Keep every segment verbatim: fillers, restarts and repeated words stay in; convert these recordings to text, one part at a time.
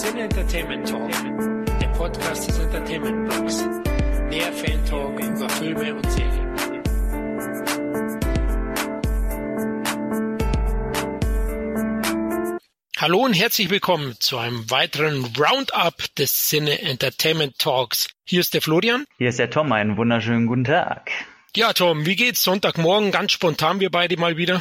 Sin Entertainment Talk, der Podcast des Entertainment Blogs. Der Fan-Talk über Filme und Serien. Hallo und herzlich willkommen zu einem weiteren Roundup des Cine Entertainment Talks. Hier ist der Florian. Hier ist der Tom. Einen wunderschönen guten Tag. Ja, Tom, wie geht's? Sonntagmorgen, ganz spontan wir beide mal wieder.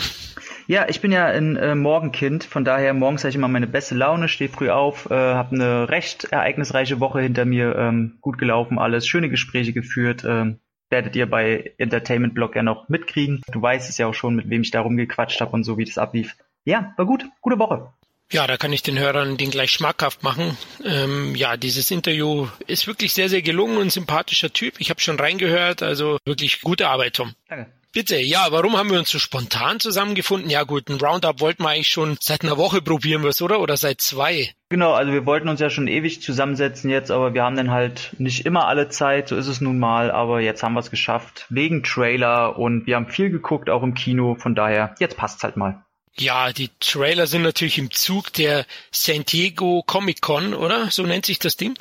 Ja, ich bin ja ein äh, Morgenkind, von daher morgens habe ich immer meine beste Laune, stehe früh auf, äh, habe eine recht ereignisreiche Woche hinter mir, ähm, gut gelaufen alles, schöne Gespräche geführt, ähm, werdet ihr bei Entertainment Blog ja noch mitkriegen. Du weißt es ja auch schon, mit wem ich da rumgequatscht habe und so, wie das ablief. Ja, war gut, gute Woche. Ja, da kann ich den Hörern den gleich schmackhaft machen. Ähm, ja, dieses Interview ist wirklich sehr, sehr gelungen und sympathischer Typ. Ich habe schon reingehört, also wirklich gute Arbeit, Tom. Danke. Bitte, ja, warum haben wir uns so spontan zusammengefunden? Ja gut, ein Roundup wollten wir eigentlich schon seit einer Woche probieren, was, oder? Oder seit zwei? Genau, also wir wollten uns ja schon ewig zusammensetzen jetzt, aber wir haben dann halt nicht immer alle Zeit, so ist es nun mal, aber jetzt haben wir es geschafft, wegen Trailer, und wir haben viel geguckt, auch im Kino, von daher, jetzt passt's halt mal. Ja, die Trailer sind natürlich im Zug der San Diego Comic Con, oder? So nennt sich das Ding.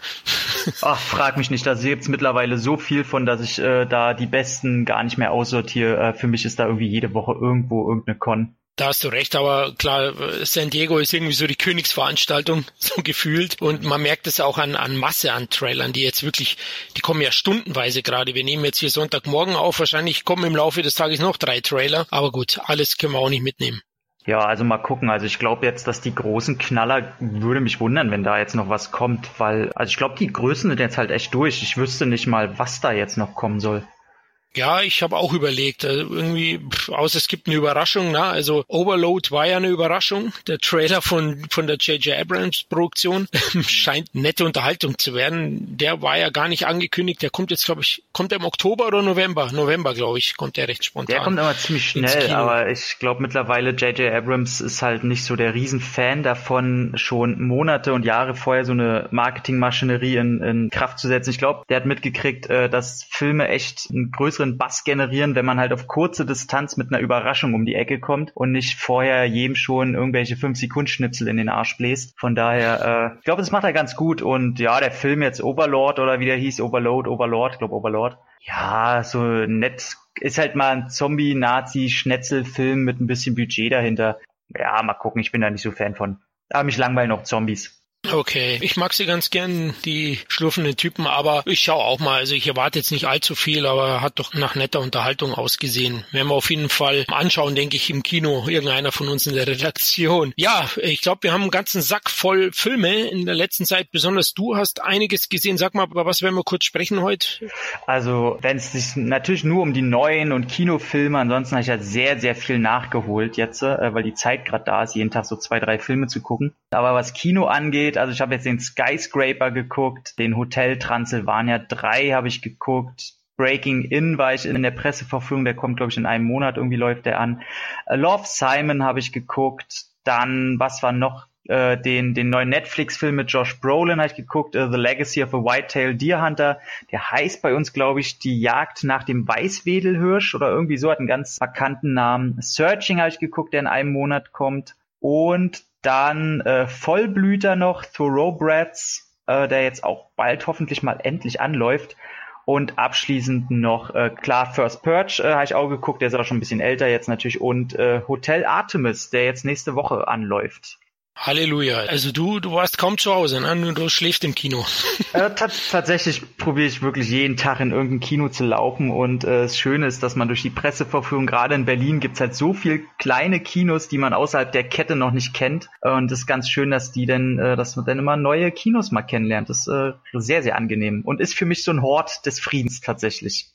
Ach, frag mich nicht. Da gibt's mittlerweile so viel von, dass ich äh, da die Besten gar nicht mehr aussortiere. Äh, für mich ist da irgendwie jede Woche irgendwo irgendeine Con. Da hast du recht, aber klar, San Diego ist irgendwie so die Königsveranstaltung, so gefühlt. Und man merkt es auch an, an Masse an Trailern, die jetzt wirklich, die kommen ja stundenweise gerade. Wir nehmen jetzt hier Sonntagmorgen auf. Wahrscheinlich kommen im Laufe des Tages noch drei Trailer. Aber gut, alles können wir auch nicht mitnehmen. Ja, also mal gucken. Also ich glaube jetzt, dass die großen Knaller, würde mich wundern, wenn da jetzt noch was kommt, weil, also ich glaube, die Größen sind jetzt halt echt durch. Ich wüsste nicht mal, was da jetzt noch kommen soll. Ja, ich habe auch überlegt, also irgendwie, pff, außer es gibt eine Überraschung, na, also Overlord war ja eine Überraschung, der Trailer von von der J J Abrams Produktion scheint nette Unterhaltung zu werden, der war ja gar nicht angekündigt, der kommt jetzt, glaube ich, kommt er im Oktober oder November? November, glaube ich, kommt der recht spontan. Der kommt immer ziemlich schnell, aber ich glaube mittlerweile, J J Abrams ist halt nicht so der Riesenfan davon, schon Monate und Jahre vorher so eine Marketingmaschinerie in, in Kraft zu setzen. Ich glaube, der hat mitgekriegt, dass Filme echt einen größeren Bass generieren, wenn man halt auf kurze Distanz mit einer Überraschung um die Ecke kommt und nicht vorher jedem schon irgendwelche fünf-Sekunden-Schnipsel in den Arsch bläst. Von daher, äh, ich glaube, das macht er ganz gut. Und ja, der Film jetzt Overlord oder wie der hieß, Overload, Overlord, ich glaube Overlord. Ja, so nett. Ist halt mal ein Zombie-Nazi-Schnetzel-Film mit ein bisschen Budget dahinter. Ja, mal gucken, ich bin da nicht so Fan von. Aber mich langweilen auch Zombies. Okay, ich mag sie ganz gern, die schlurfenden Typen, aber ich schaue auch mal. Also ich erwarte jetzt nicht allzu viel, aber hat doch nach netter Unterhaltung ausgesehen. Werden wir auf jeden Fall anschauen, denke ich, im Kino. Irgendeiner von uns in der Redaktion. Ja, ich glaube, wir haben einen ganzen Sack voll Filme in der letzten Zeit. Besonders du hast einiges gesehen. Sag mal, über was werden wir kurz sprechen heute? Also, wenn es sich natürlich nur um die neuen und Kinofilme, ansonsten habe ich ja sehr, sehr viel nachgeholt jetzt, weil die Zeit gerade da ist, jeden Tag so zwei, drei Filme zu gucken. Aber was Kino angeht, also ich habe jetzt den Skyscraper geguckt, den Hotel Transylvania drei habe ich geguckt, Breaking In war ich in der Presseverführung, der kommt, glaube ich, in einem Monat, irgendwie läuft der an. Love Simon habe ich geguckt, dann, was war noch, äh, den, den neuen Netflix-Film mit Josh Brolin habe ich geguckt, uh, The Legacy of a Whitetail Deer Hunter, der heißt bei uns, glaube ich, Die Jagd nach dem Weißwedelhirsch oder irgendwie so, hat einen ganz markanten Namen. Searching habe ich geguckt, der in einem Monat kommt, und dann äh, Vollblüter noch, Thoroughbreds, äh, der jetzt auch bald hoffentlich mal endlich anläuft. Und abschließend noch, äh, klar, First Purge äh, habe ich auch geguckt, der ist auch schon ein bisschen älter jetzt natürlich. Und äh, Hotel Artemis, der jetzt nächste Woche anläuft. Halleluja. Also du, du warst kaum zu Hause, ne? Du schläfst im Kino. äh, t- tatsächlich probiere ich wirklich jeden Tag in irgendein Kino zu laufen, und äh, das Schöne ist, dass man durch die Presseverführung, gerade in Berlin, gibt's halt so viel kleine Kinos, die man außerhalb der Kette noch nicht kennt, äh, und das ist ganz schön, dass die denn, äh, dass man dann immer neue Kinos mal kennenlernt. Das ist äh, sehr, sehr angenehm und ist für mich so ein Hort des Friedens tatsächlich.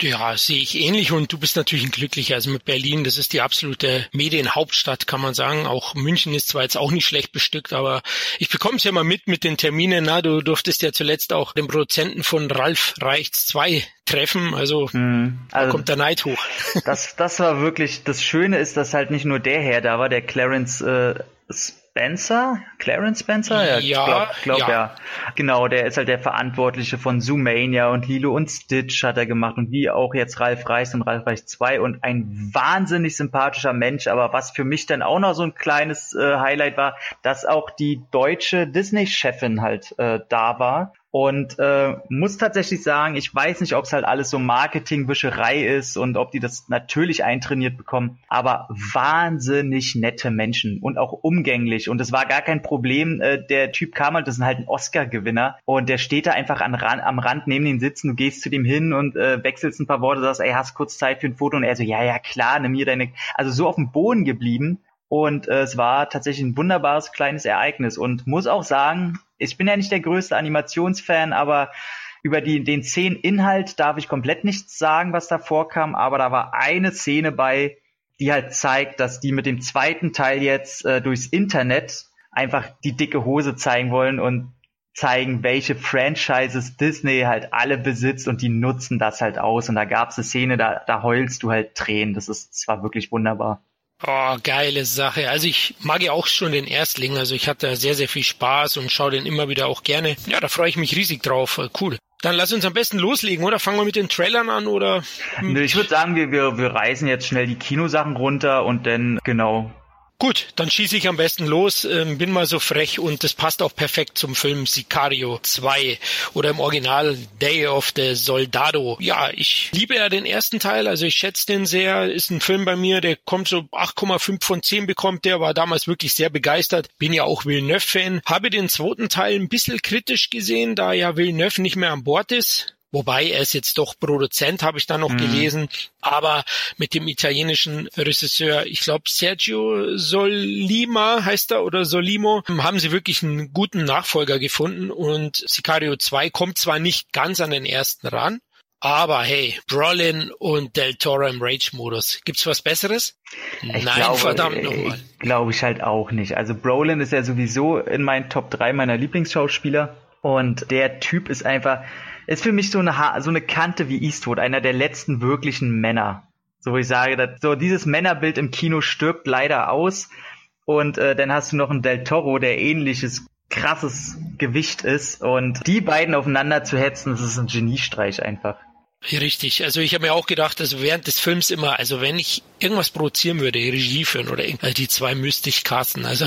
Ja, sehe ich ähnlich, und du bist natürlich ein Glücklicher. Also mit Berlin, das ist die absolute Medienhauptstadt, kann man sagen. Auch München ist zwar jetzt auch nicht schlecht bestückt, aber ich bekomme es ja mal mit mit den Terminen. Na, du durftest ja zuletzt auch den Produzenten von Ralph reichts zwei treffen, also, mhm. also da kommt der Neid hoch. Das das war wirklich, das Schöne ist, dass halt nicht nur der Herr da war, der Clarence äh, Spencer, Clarence Spencer, ja, glaube glaub, ja. ja. Genau, der ist halt der Verantwortliche von Zoomania und Lilo und Stitch hat er gemacht und wie auch jetzt Ralph reichts und Ralph reichts zwei und ein wahnsinnig sympathischer Mensch, aber was für mich dann auch noch so ein kleines äh, Highlight war, dass auch die deutsche Disney-Chefin halt äh, da war. Und äh, muss tatsächlich sagen, ich weiß nicht, ob es halt alles so Marketingwischerei ist und ob die das natürlich eintrainiert bekommen, aber wahnsinnig nette Menschen und auch umgänglich. Und es war gar kein Problem, äh, der Typ kam halt, das ist halt ein Oscar-Gewinner und der steht da einfach an, am Rand neben den Sitzen, du gehst zu dem hin und äh, wechselst ein paar Worte, sagst, ey, hast kurz Zeit für ein Foto? Und er so, ja, ja, klar, nimm hier deine... Also so auf dem Boden geblieben. Und äh, es war tatsächlich ein wunderbares kleines Ereignis und muss auch sagen, ich bin ja nicht der größte Animationsfan, aber über die, den Szeneninhalt darf ich komplett nichts sagen, was da vorkam. Aber da war eine Szene bei, die halt zeigt, dass die mit dem zweiten Teil jetzt äh, durchs Internet einfach die dicke Hose zeigen wollen und zeigen, welche Franchises Disney halt alle besitzt und die nutzen das halt aus. Und da gab es eine Szene, da, da heulst du halt Tränen. Das ist zwar wirklich wunderbar. Oh, geile Sache. Also ich mag ja auch schon den Erstling. Also ich hatte sehr, sehr viel Spaß und schaue den immer wieder auch gerne. Ja, da freue ich mich riesig drauf. Cool. Dann lass uns am besten loslegen, oder? Fangen wir mit den Trailern an, oder? Nö, ich würde sagen, wir, wir, wir reißen jetzt schnell die Kinosachen runter und dann, genau. Gut, dann schieße ich am besten los, ähm, bin mal so frech und das passt auch perfekt zum Film Sicario zwei oder im Original Day of the Soldado. Ja, ich liebe ja den ersten Teil, also ich schätze den sehr, ist ein Film bei mir, der kommt so acht Komma fünf von zehn bekommt, der war damals wirklich sehr begeistert, bin ja auch Villeneuve-Fan, habe den zweiten Teil ein bisschen kritisch gesehen, da ja Villeneuve nicht mehr an Bord ist. Wobei, er ist jetzt doch Produzent, habe ich da noch mhm. gelesen. Aber mit dem italienischen Regisseur, ich glaube Sergio Solima heißt er oder Solimo, haben sie wirklich einen guten Nachfolger gefunden. Und Sicario zwei kommt zwar nicht ganz an den ersten ran, aber hey, Brolin und Del Toro im Rage-Modus. Gibt's was Besseres? Ich Nein, glaube, verdammt nochmal. Glaube ich halt auch nicht. Also Brolin ist ja sowieso in meinen Top drei meiner Lieblingsschauspieler. Und der Typ ist einfach... Ist für mich so eine, ha- so eine Kante wie Eastwood, einer der letzten wirklichen Männer. So, ich sage, dass, so dieses Männerbild im Kino stirbt leider aus. Und äh, dann hast du noch einen Del Toro, der ähnliches, krasses Gewicht ist. Und die beiden aufeinander zu hetzen, das ist ein Geniestreich einfach. Richtig, also ich habe mir auch gedacht, also während des Films immer, also wenn ich irgendwas produzieren würde, Regie führen oder irgendwas, also die zwei müsste ich casten, also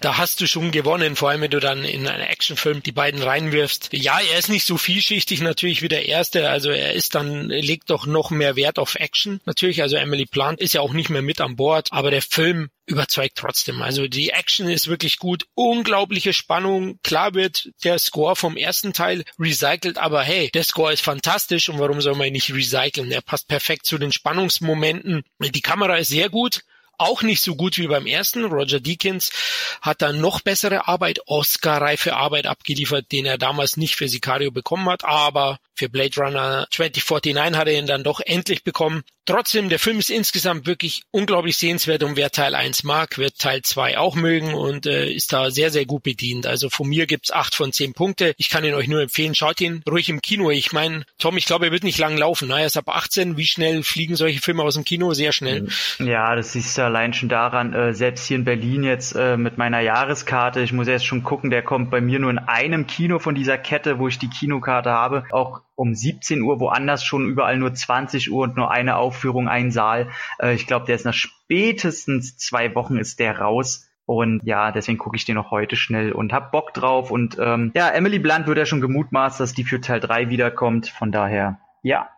da hast du schon gewonnen, vor allem wenn du dann in einen Actionfilm die beiden reinwirfst. Ja, er ist nicht so vielschichtig natürlich wie der erste, also er ist dann, legt doch noch mehr Wert auf Action natürlich, also Emily Blunt ist ja auch nicht mehr mit an Bord, aber der Film überzeugt trotzdem. Also die Action ist wirklich gut, unglaubliche Spannung. Klar wird der Score vom ersten Teil recycelt, aber hey, der Score ist fantastisch und warum soll man ihn nicht recyceln? Er passt perfekt zu den Spannungsmomenten. Die Kamera ist sehr gut, auch nicht so gut wie beim ersten. Roger Deakins hat da noch bessere Arbeit, Oscar-reife Arbeit abgeliefert, den er damals nicht für Sicario bekommen hat, aber für Blade Runner zwanzig neunundvierzig hat er ihn dann doch endlich bekommen. Trotzdem, der Film ist insgesamt wirklich unglaublich sehenswert und wer Teil eins mag, wird Teil zwei auch mögen und äh, ist da sehr, sehr gut bedient. Also von mir gibt's acht von zehn Punkte. Ich kann ihn euch nur empfehlen, schaut ihn ruhig im Kino. Ich meine, Tom, ich glaube, er wird nicht lang laufen. Na, er ist ab achtzehn. Wie schnell fliegen solche Filme aus dem Kino? Sehr schnell. Ja, das siehst du allein schon daran, äh, selbst hier in Berlin jetzt äh, mit meiner Jahreskarte, ich muss erst schon gucken, der kommt bei mir nur in einem Kino von dieser Kette, wo ich die Kinokarte habe, auch um siebzehn Uhr, woanders schon überall nur zwanzig Uhr und nur eine Aufführung, ein Saal. Äh, ich glaube, der ist nach spätestens zwei Wochen ist der raus. Und ja, deswegen gucke ich den noch heute schnell und hab Bock drauf. Und ähm, ja, Emily Blunt wird ja schon gemutmaßt, dass die für Teil drei wiederkommt. Von daher, ja.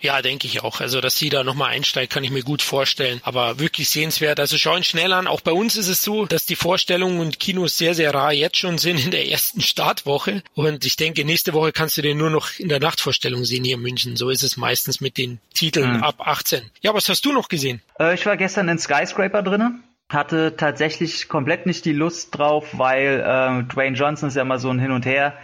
Ja, denke ich auch. Also, dass sie da nochmal einsteigt, kann ich mir gut vorstellen. Aber wirklich sehenswert. Also, schauen schnell an. Auch bei uns ist es so, dass die Vorstellungen und Kinos sehr, sehr rar jetzt schon sind in der ersten Startwoche. Und ich denke, nächste Woche kannst du den nur noch in der Nachtvorstellung sehen hier in München. So ist es meistens mit den Titeln mhm. ab achtzehn. Ja, was hast du noch gesehen? Äh, ich war gestern in Skyscraper drinnen. Hatte tatsächlich komplett nicht die Lust drauf, weil äh, Dwayne Johnson ist ja immer so ein Hin und Her.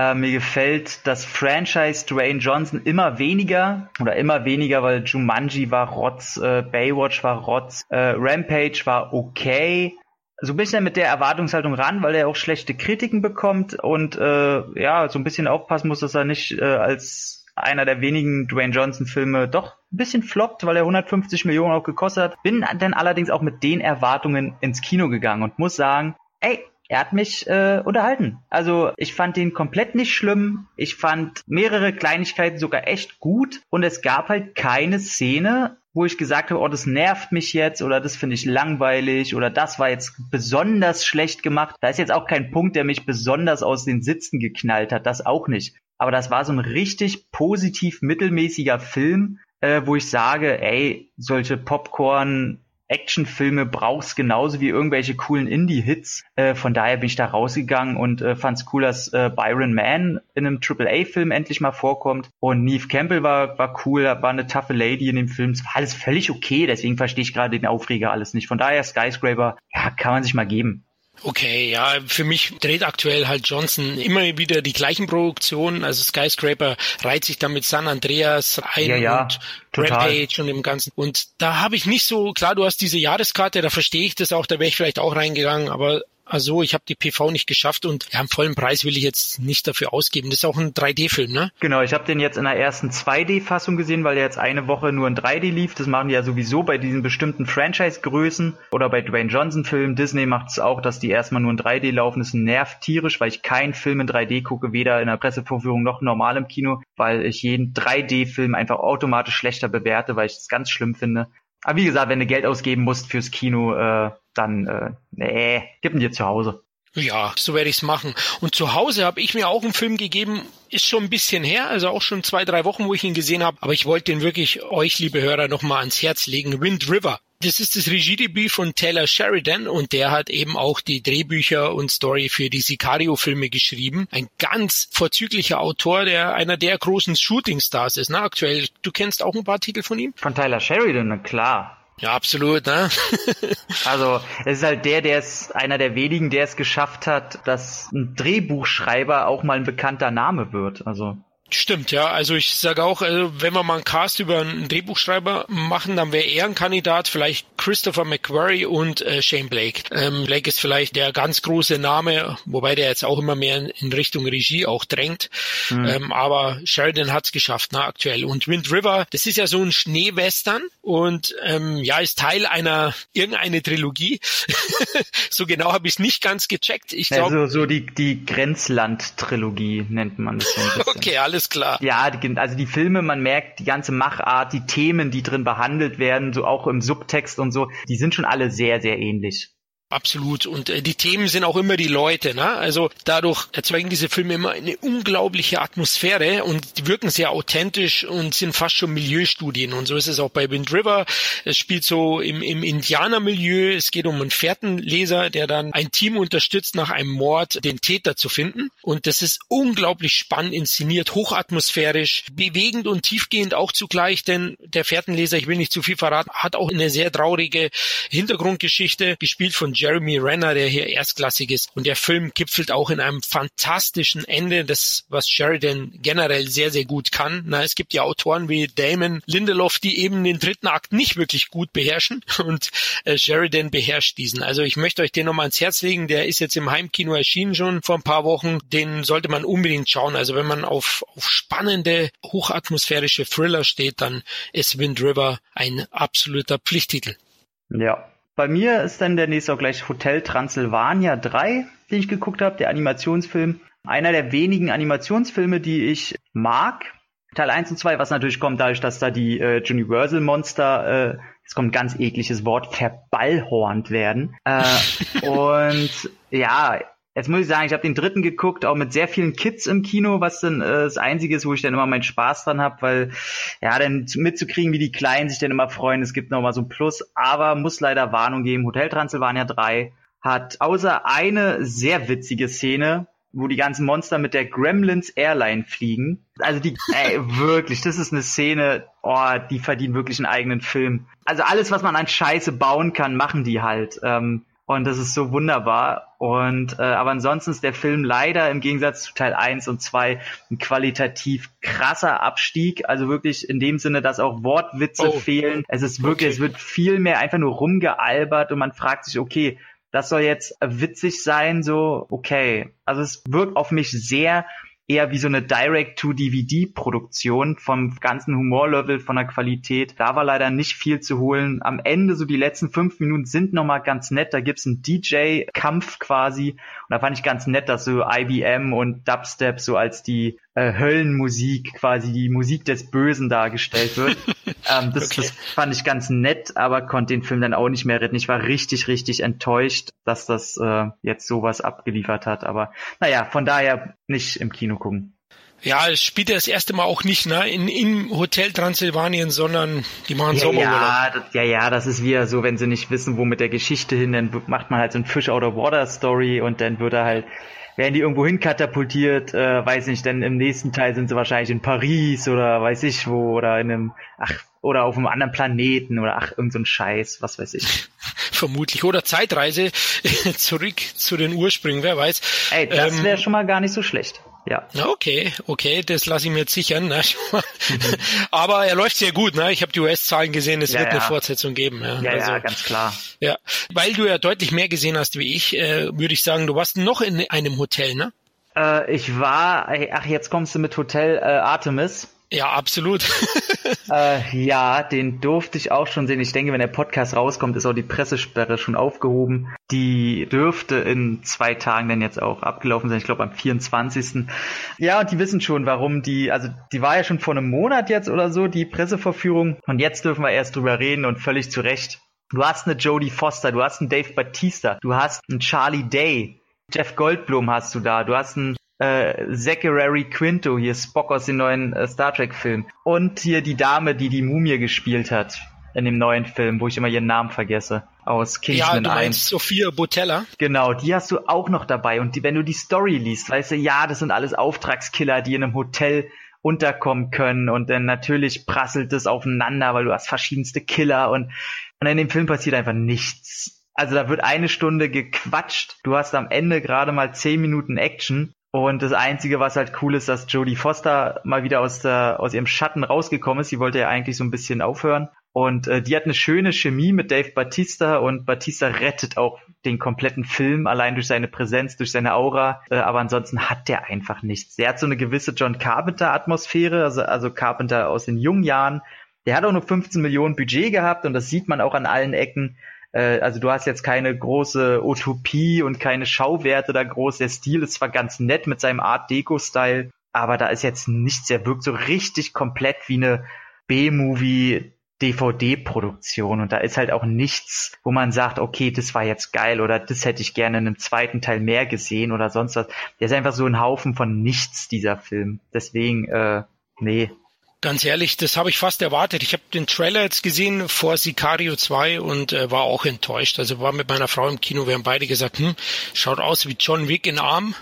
Uh, mir gefällt das Franchise Dwayne Johnson immer weniger oder immer weniger, weil Jumanji war Rotz, äh, Baywatch war Rotz, äh, Rampage war okay. So ein bisschen mit der Erwartungshaltung ran, weil er auch schlechte Kritiken bekommt und äh, ja, so ein bisschen aufpassen muss, dass er nicht äh, als einer der wenigen Dwayne Johnson Filme doch ein bisschen floppt, weil er hundertfünfzig Millionen auch gekostet hat. Bin dann allerdings auch mit den Erwartungen ins Kino gegangen und muss sagen, ey, er hat mich äh, unterhalten. Also ich fand ihn komplett nicht schlimm. Ich fand mehrere Kleinigkeiten sogar echt gut. Und es gab halt keine Szene, wo ich gesagt habe, oh, das nervt mich jetzt oder das finde ich langweilig oder das war jetzt besonders schlecht gemacht. Da ist jetzt auch kein Punkt, der mich besonders aus den Sitzen geknallt hat, das auch nicht. Aber das war so ein richtig positiv mittelmäßiger Film, äh, wo ich sage, ey, solche Popcorn-Actionfilme brauchst genauso wie irgendwelche coolen Indie-Hits. Äh, von daher bin ich da rausgegangen und äh, fand's cool, dass äh, Byron Mann in einem Triple A Film endlich mal vorkommt. Und Neve Campbell war war cool, war eine taffe Lady in dem Film. Es war alles völlig okay, deswegen verstehe ich gerade den Aufreger alles nicht. Von daher Skyscraper, ja, kann man sich mal geben. Okay, ja, für mich dreht aktuell halt Johnson immer wieder die gleichen Produktionen. Also Skyscraper reiht sich dann mit San Andreas ein, ja, ja, und total. Rampage und dem Ganzen. Und da habe ich nicht so, klar, du hast diese Jahreskarte, da verstehe ich das auch, da wäre ich vielleicht auch reingegangen, aber also ich habe die P V nicht geschafft und ja, einen vollen Preis will ich jetzt nicht dafür ausgeben. Das ist auch ein drei D Film, ne? Genau, ich habe den jetzt in der ersten zwei D Fassung gesehen, weil der jetzt eine Woche nur in drei D lief. Das machen die ja sowieso bei diesen bestimmten Franchise-Größen oder bei Dwayne Johnson-Filmen. Disney macht es auch, dass die erstmal nur in drei D laufen. Das nervt tierisch, weil ich keinen Film in drei D gucke, weder in der Pressevorführung noch normal im Kino, weil ich jeden drei D Film einfach automatisch schlechter bewerte, weil ich es ganz schlimm finde. Aber wie gesagt, wenn du Geld ausgeben musst fürs Kino, äh, dann, äh, nee, gib ihn dir zu Hause. Ja, so werde ich es machen. Und zu Hause habe ich mir auch einen Film gegeben, ist schon ein bisschen her, also auch schon zwei, drei Wochen, wo ich ihn gesehen habe. Aber ich wollte den wirklich euch, liebe Hörer, nochmal ans Herz legen. Wind River. Das ist das Regiedebüt von Taylor Sheridan und der hat eben auch die Drehbücher und Story für die Sicario-Filme geschrieben. Ein ganz vorzüglicher Autor, der einer der großen Shooting-Stars ist, ne, aktuell. Du kennst auch ein paar Titel von ihm? Von Taylor Sheridan, na klar. Ja, absolut, ne? Also, es ist halt der, der es, einer der wenigen, der es geschafft hat, dass ein Drehbuchschreiber auch mal ein bekannter Name wird, also. Stimmt, ja. Also ich sage auch, also wenn wir mal einen Cast über einen Drehbuchschreiber machen, dann wäre er ein Kandidat, vielleicht Christopher McQuarrie und äh, Shane Blake. Ähm, Blake ist vielleicht der ganz große Name, wobei der jetzt auch immer mehr in, in Richtung Regie auch drängt. Mhm. Ähm, aber Sheridan hat's geschafft, na, aktuell. Und Wind River, das ist ja so ein Schneewestern und ähm, ja, ist Teil einer, irgendeine Trilogie. So genau habe ich es nicht ganz gecheckt. Ich glaub, also so die, die Grenzland-Trilogie nennt man das so ein bisschen. Okay, alles klar. Ja, also die Filme, man merkt, die ganze Machart, die Themen, die drin behandelt werden, so auch im Subtext und so, die sind schon alle sehr, sehr ähnlich. Absolut. Und äh, die Themen sind auch immer die Leute, ne? Also dadurch erzeugen diese Filme immer eine unglaubliche Atmosphäre und die wirken sehr authentisch und sind fast schon Milieustudien. Und so ist es auch bei Wind River. Es spielt so im, im Indianermilieu. Es geht um einen Fährtenleser, der dann ein Team unterstützt, nach einem Mord den Täter zu finden. Und das ist unglaublich spannend inszeniert, hochatmosphärisch, bewegend und tiefgehend auch zugleich. Denn der Fährtenleser, ich will nicht zu viel verraten, hat auch eine sehr traurige Hintergrundgeschichte, gespielt von Jeremy Renner, der hier erstklassig ist. Und der Film gipfelt auch in einem fantastischen Ende, das, was Sheridan generell sehr, sehr gut kann. Na, es gibt ja Autoren wie Damon Lindelof, die eben den dritten Akt nicht wirklich gut beherrschen. Und äh, Sheridan beherrscht diesen. Also ich möchte euch den nochmal ans Herz legen. Der ist jetzt im Heimkino erschienen schon vor ein paar Wochen. Den sollte man unbedingt schauen. Also wenn man auf, auf spannende, hochatmosphärische Thriller steht, dann ist Wind River ein absoluter Pflichttitel. Ja. Bei mir ist dann der nächste auch gleich Hotel Transylvania drei, den ich geguckt habe, der Animationsfilm. Einer der wenigen Animationsfilme, die ich mag. Teil eins und zwei, was natürlich kommt dadurch, dass da die äh, Universal-Monster, äh, jetzt kommt ein ganz ekliges Wort, verballhornt werden. Äh, und ja, jetzt muss ich sagen, ich habe den dritten geguckt, auch mit sehr vielen Kids im Kino, was dann äh, das Einzige ist, wo ich dann immer meinen Spaß dran habe, weil ja, dann mitzukriegen, wie die Kleinen sich dann immer freuen, es gibt nochmal so ein Plus, aber muss leider Warnung geben, Hotel Transylvania drei hat außer eine sehr witzige Szene, wo die ganzen Monster mit der Gremlins Airline fliegen, also die, ey, wirklich, das ist eine Szene, oh, die verdient wirklich einen eigenen Film. Also alles, was man an Scheiße bauen kann, machen die halt, ähm, und das ist so wunderbar. Und äh, aber ansonsten ist der Film leider im Gegensatz zu Teil eins und zwei ein qualitativ krasser Abstieg. Also wirklich in dem Sinne, dass auch Wortwitze oh. fehlen. Es ist wirklich, okay. Es wird viel mehr einfach nur rumgealbert und man fragt sich, okay, das soll jetzt witzig sein, so, okay. Also es wirkt auf mich sehr eher wie so eine Direct-to-D V D-Produktion vom ganzen Humorlevel, von der Qualität. Da war leider nicht viel zu holen. Am Ende, so die letzten fünf Minuten sind nochmal ganz nett. Da gibt's einen D J-Kampf quasi. Und da fand ich ganz nett, dass so I B M und Dubstep so als die äh, Höllenmusik, quasi die Musik des Bösen dargestellt wird. ähm, das, okay. das fand ich ganz nett, aber konnte den Film dann auch nicht mehr retten. Ich war richtig, richtig enttäuscht, dass das äh, jetzt sowas abgeliefert hat. Aber naja, von daher nicht im Kino gucken. Ja, es spielt er das erste Mal auch nicht, ne, in, in Hotel Transylvanien, sondern die machen ja, Sommerurlaub. Ja, ja, ja, das ist wieder so, wenn sie nicht wissen, wo mit der Geschichte hin, dann macht man halt so ein Fish-out-of-Water-Story und dann wird er halt, werden die irgendwo hin katapultiert, äh, weiß nicht, dann im nächsten Teil sind sie wahrscheinlich in Paris oder weiß ich wo oder in einem, ach, oder auf einem anderen Planeten oder ach, irgend so ein Scheiß, was weiß ich. Vermutlich. Oder Zeitreise zurück zu den Ursprüngen, wer weiß. Ey, das wäre ähm, schon mal gar nicht so schlecht. Ja. Okay, okay, das lasse ich mir jetzt sichern. Ne? Aber er läuft sehr gut. Ne? Ich habe die U S-Zahlen gesehen, es ja, wird ja. eine Fortsetzung geben. Ja, ja, also, ja, ganz klar. Ja, weil du ja deutlich mehr gesehen hast wie ich, äh, würde ich sagen, du warst noch in einem Hotel, ne? Äh, ich war, ach, jetzt kommst du mit Hotel äh, Artemis. Ja, absolut. äh, ja, den durfte ich auch schon sehen. Ich denke, wenn der Podcast rauskommt, ist auch die Pressesperre schon aufgehoben. Die dürfte in zwei Tagen dann jetzt auch abgelaufen sein. Ich glaube, am vierundzwanzigsten Ja, und die wissen schon, warum die, also die war ja schon vor einem Monat jetzt oder so, die Presseverführung. Und jetzt dürfen wir erst drüber reden und völlig zu Recht. Du hast eine Jodie Foster, du hast einen Dave Bautista, du hast einen Charlie Day, Jeff Goldblum hast du da, du hast einen Äh, Zachary Quinto, hier Spock aus dem neuen äh, Star Trek Film, und hier die Dame, die die Mumie gespielt hat in dem neuen Film, wo ich immer ihren Namen vergesse, aus Kingsman eins. Ja, du meinst Sophia Boutella. Genau, die hast du auch noch dabei, und die, wenn du die Story liest, weißt du, ja, das sind alles Auftragskiller, die in einem Hotel unterkommen können, und dann natürlich prasselt das aufeinander, weil du hast verschiedenste Killer, und, und in dem Film passiert einfach nichts. Also da wird eine Stunde gequatscht, du hast am Ende gerade mal zehn Minuten Action. Und das Einzige, was halt cool ist, dass Jodie Foster mal wieder aus der, aus ihrem Schatten rausgekommen ist. Sie wollte ja eigentlich so ein bisschen aufhören. Und äh, die hat eine schöne Chemie mit Dave Bautista. Und Bautista rettet auch den kompletten Film, allein durch seine Präsenz, durch seine Aura. Äh, aber ansonsten hat der einfach nichts. Der hat so eine gewisse John Carpenter-Atmosphäre, also, also Carpenter aus den jungen Jahren. Der hat auch nur fünfzehn Millionen Budget gehabt, und das sieht man auch an allen Ecken. Also du hast jetzt keine große Utopie und keine Schauwerte da groß. Der Stil ist zwar ganz nett mit seinem Art-Deco-Style, aber da ist jetzt nichts. Er wirkt so richtig komplett wie eine B-Movie-D V D-Produktion. Und da ist halt auch nichts, wo man sagt, okay, das war jetzt geil oder das hätte ich gerne in einem zweiten Teil mehr gesehen oder sonst was. Der ist einfach so ein Haufen von nichts, dieser Film. Deswegen, äh, nee. Ganz ehrlich, das habe ich fast erwartet. Ich habe den Trailer jetzt gesehen vor Sicario zwei und äh, war auch enttäuscht. Also war mit meiner Frau im Kino, wir haben beide gesagt, hm, schaut aus wie John Wick in Arm.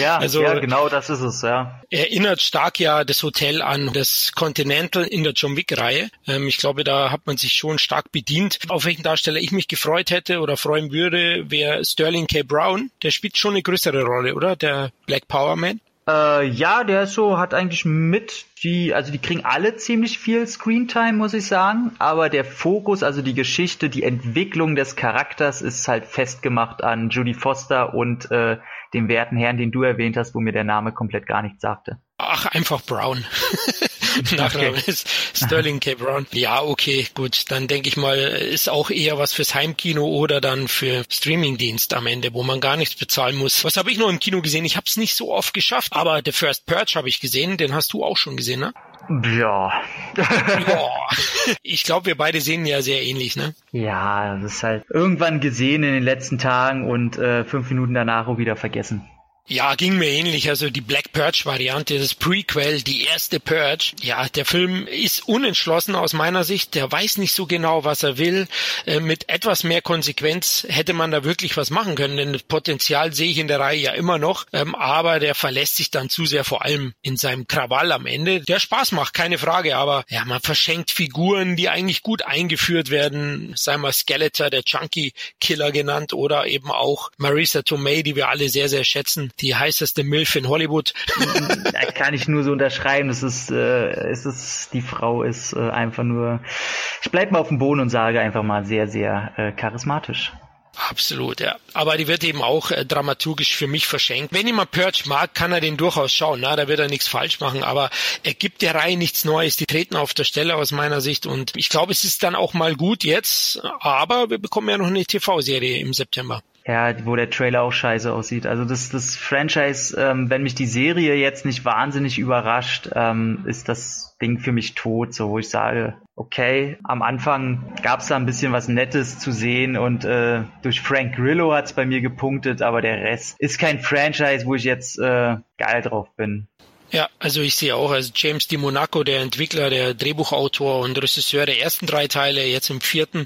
Ja, also, ja, genau das ist es, ja. Erinnert stark ja das Hotel an das Continental in der John Wick-Reihe. Ähm, ich glaube, da hat man sich schon stark bedient. Auf welchen Darsteller ich mich gefreut hätte oder freuen würde, wäre Sterling K. Brown. Der spielt schon eine größere Rolle, oder? Der Black Power Man. Äh, ja, der ist so, hat eigentlich mit die, also die kriegen alle ziemlich viel Screentime, muss ich sagen, aber der Fokus, also die Geschichte, die Entwicklung des Charakters ist halt festgemacht an Jodie Foster und äh, dem werten Herrn, den du erwähnt hast, wo mir der Name komplett gar nichts sagte. Ach, einfach Brown. Nachname ist Sterling K. Brown. Ja, okay, gut. Dann denke ich mal, ist auch eher was fürs Heimkino oder dann für Streamingdienst am Ende, wo man gar nichts bezahlen muss. Was habe ich noch im Kino gesehen? Ich habe es nicht so oft geschafft, aber The First Purge habe ich gesehen. Den hast du auch schon gesehen, ne? Ja. Ja. Ich glaube, wir beide sehen ja sehr ähnlich, ne? Ja, das ist halt irgendwann gesehen in den letzten Tagen und äh, fünf Minuten danach auch wieder vergessen. Ja, ging mir ähnlich. Also die Black Purge-Variante, das Prequel, die erste Purge. Ja, der Film ist unentschlossen aus meiner Sicht. Der weiß nicht so genau, was er will. Äh, mit etwas mehr Konsequenz hätte man da wirklich was machen können, denn das Potenzial sehe ich in der Reihe ja immer noch. Ähm, aber der verlässt sich dann zu sehr vor allem in seinem Krawall am Ende, der Spaß macht, keine Frage. Aber ja, man verschenkt Figuren, die eigentlich gut eingeführt werden. Sei mal Skeletor, der Junkie-Killer genannt, oder eben auch Marisa Tomei, die wir alle sehr, sehr schätzen. Die heißeste Milf in Hollywood. Kann ich nur so unterschreiben. Es ist, äh, es ist, die Frau ist äh, einfach nur, ich bleib mal auf dem Boden und sage einfach mal sehr, sehr äh, charismatisch. Absolut, ja. Aber die wird eben auch äh, dramaturgisch für mich verschenkt. Wenn jemand Purge mag, kann er den durchaus schauen. Na, da wird er nichts falsch machen, aber er gibt der Reihe nichts Neues. Die treten auf der Stelle aus meiner Sicht und ich glaube, es ist dann auch mal gut jetzt, aber wir bekommen ja noch eine T V-Serie im September. Ja, wo der Trailer auch scheiße aussieht. Also das, das Franchise, ähm, wenn mich die Serie jetzt nicht wahnsinnig überrascht, ähm, ist das Ding für mich tot, so wo ich sage, okay, am Anfang gab's da ein bisschen was Nettes zu sehen und äh, durch Frank Grillo hat's bei mir gepunktet, aber der Rest ist kein Franchise, wo ich jetzt äh, geil drauf bin. Ja, also ich sehe auch, also James DiMonaco, der Entwickler, der Drehbuchautor und Regisseur der ersten drei Teile, jetzt im vierten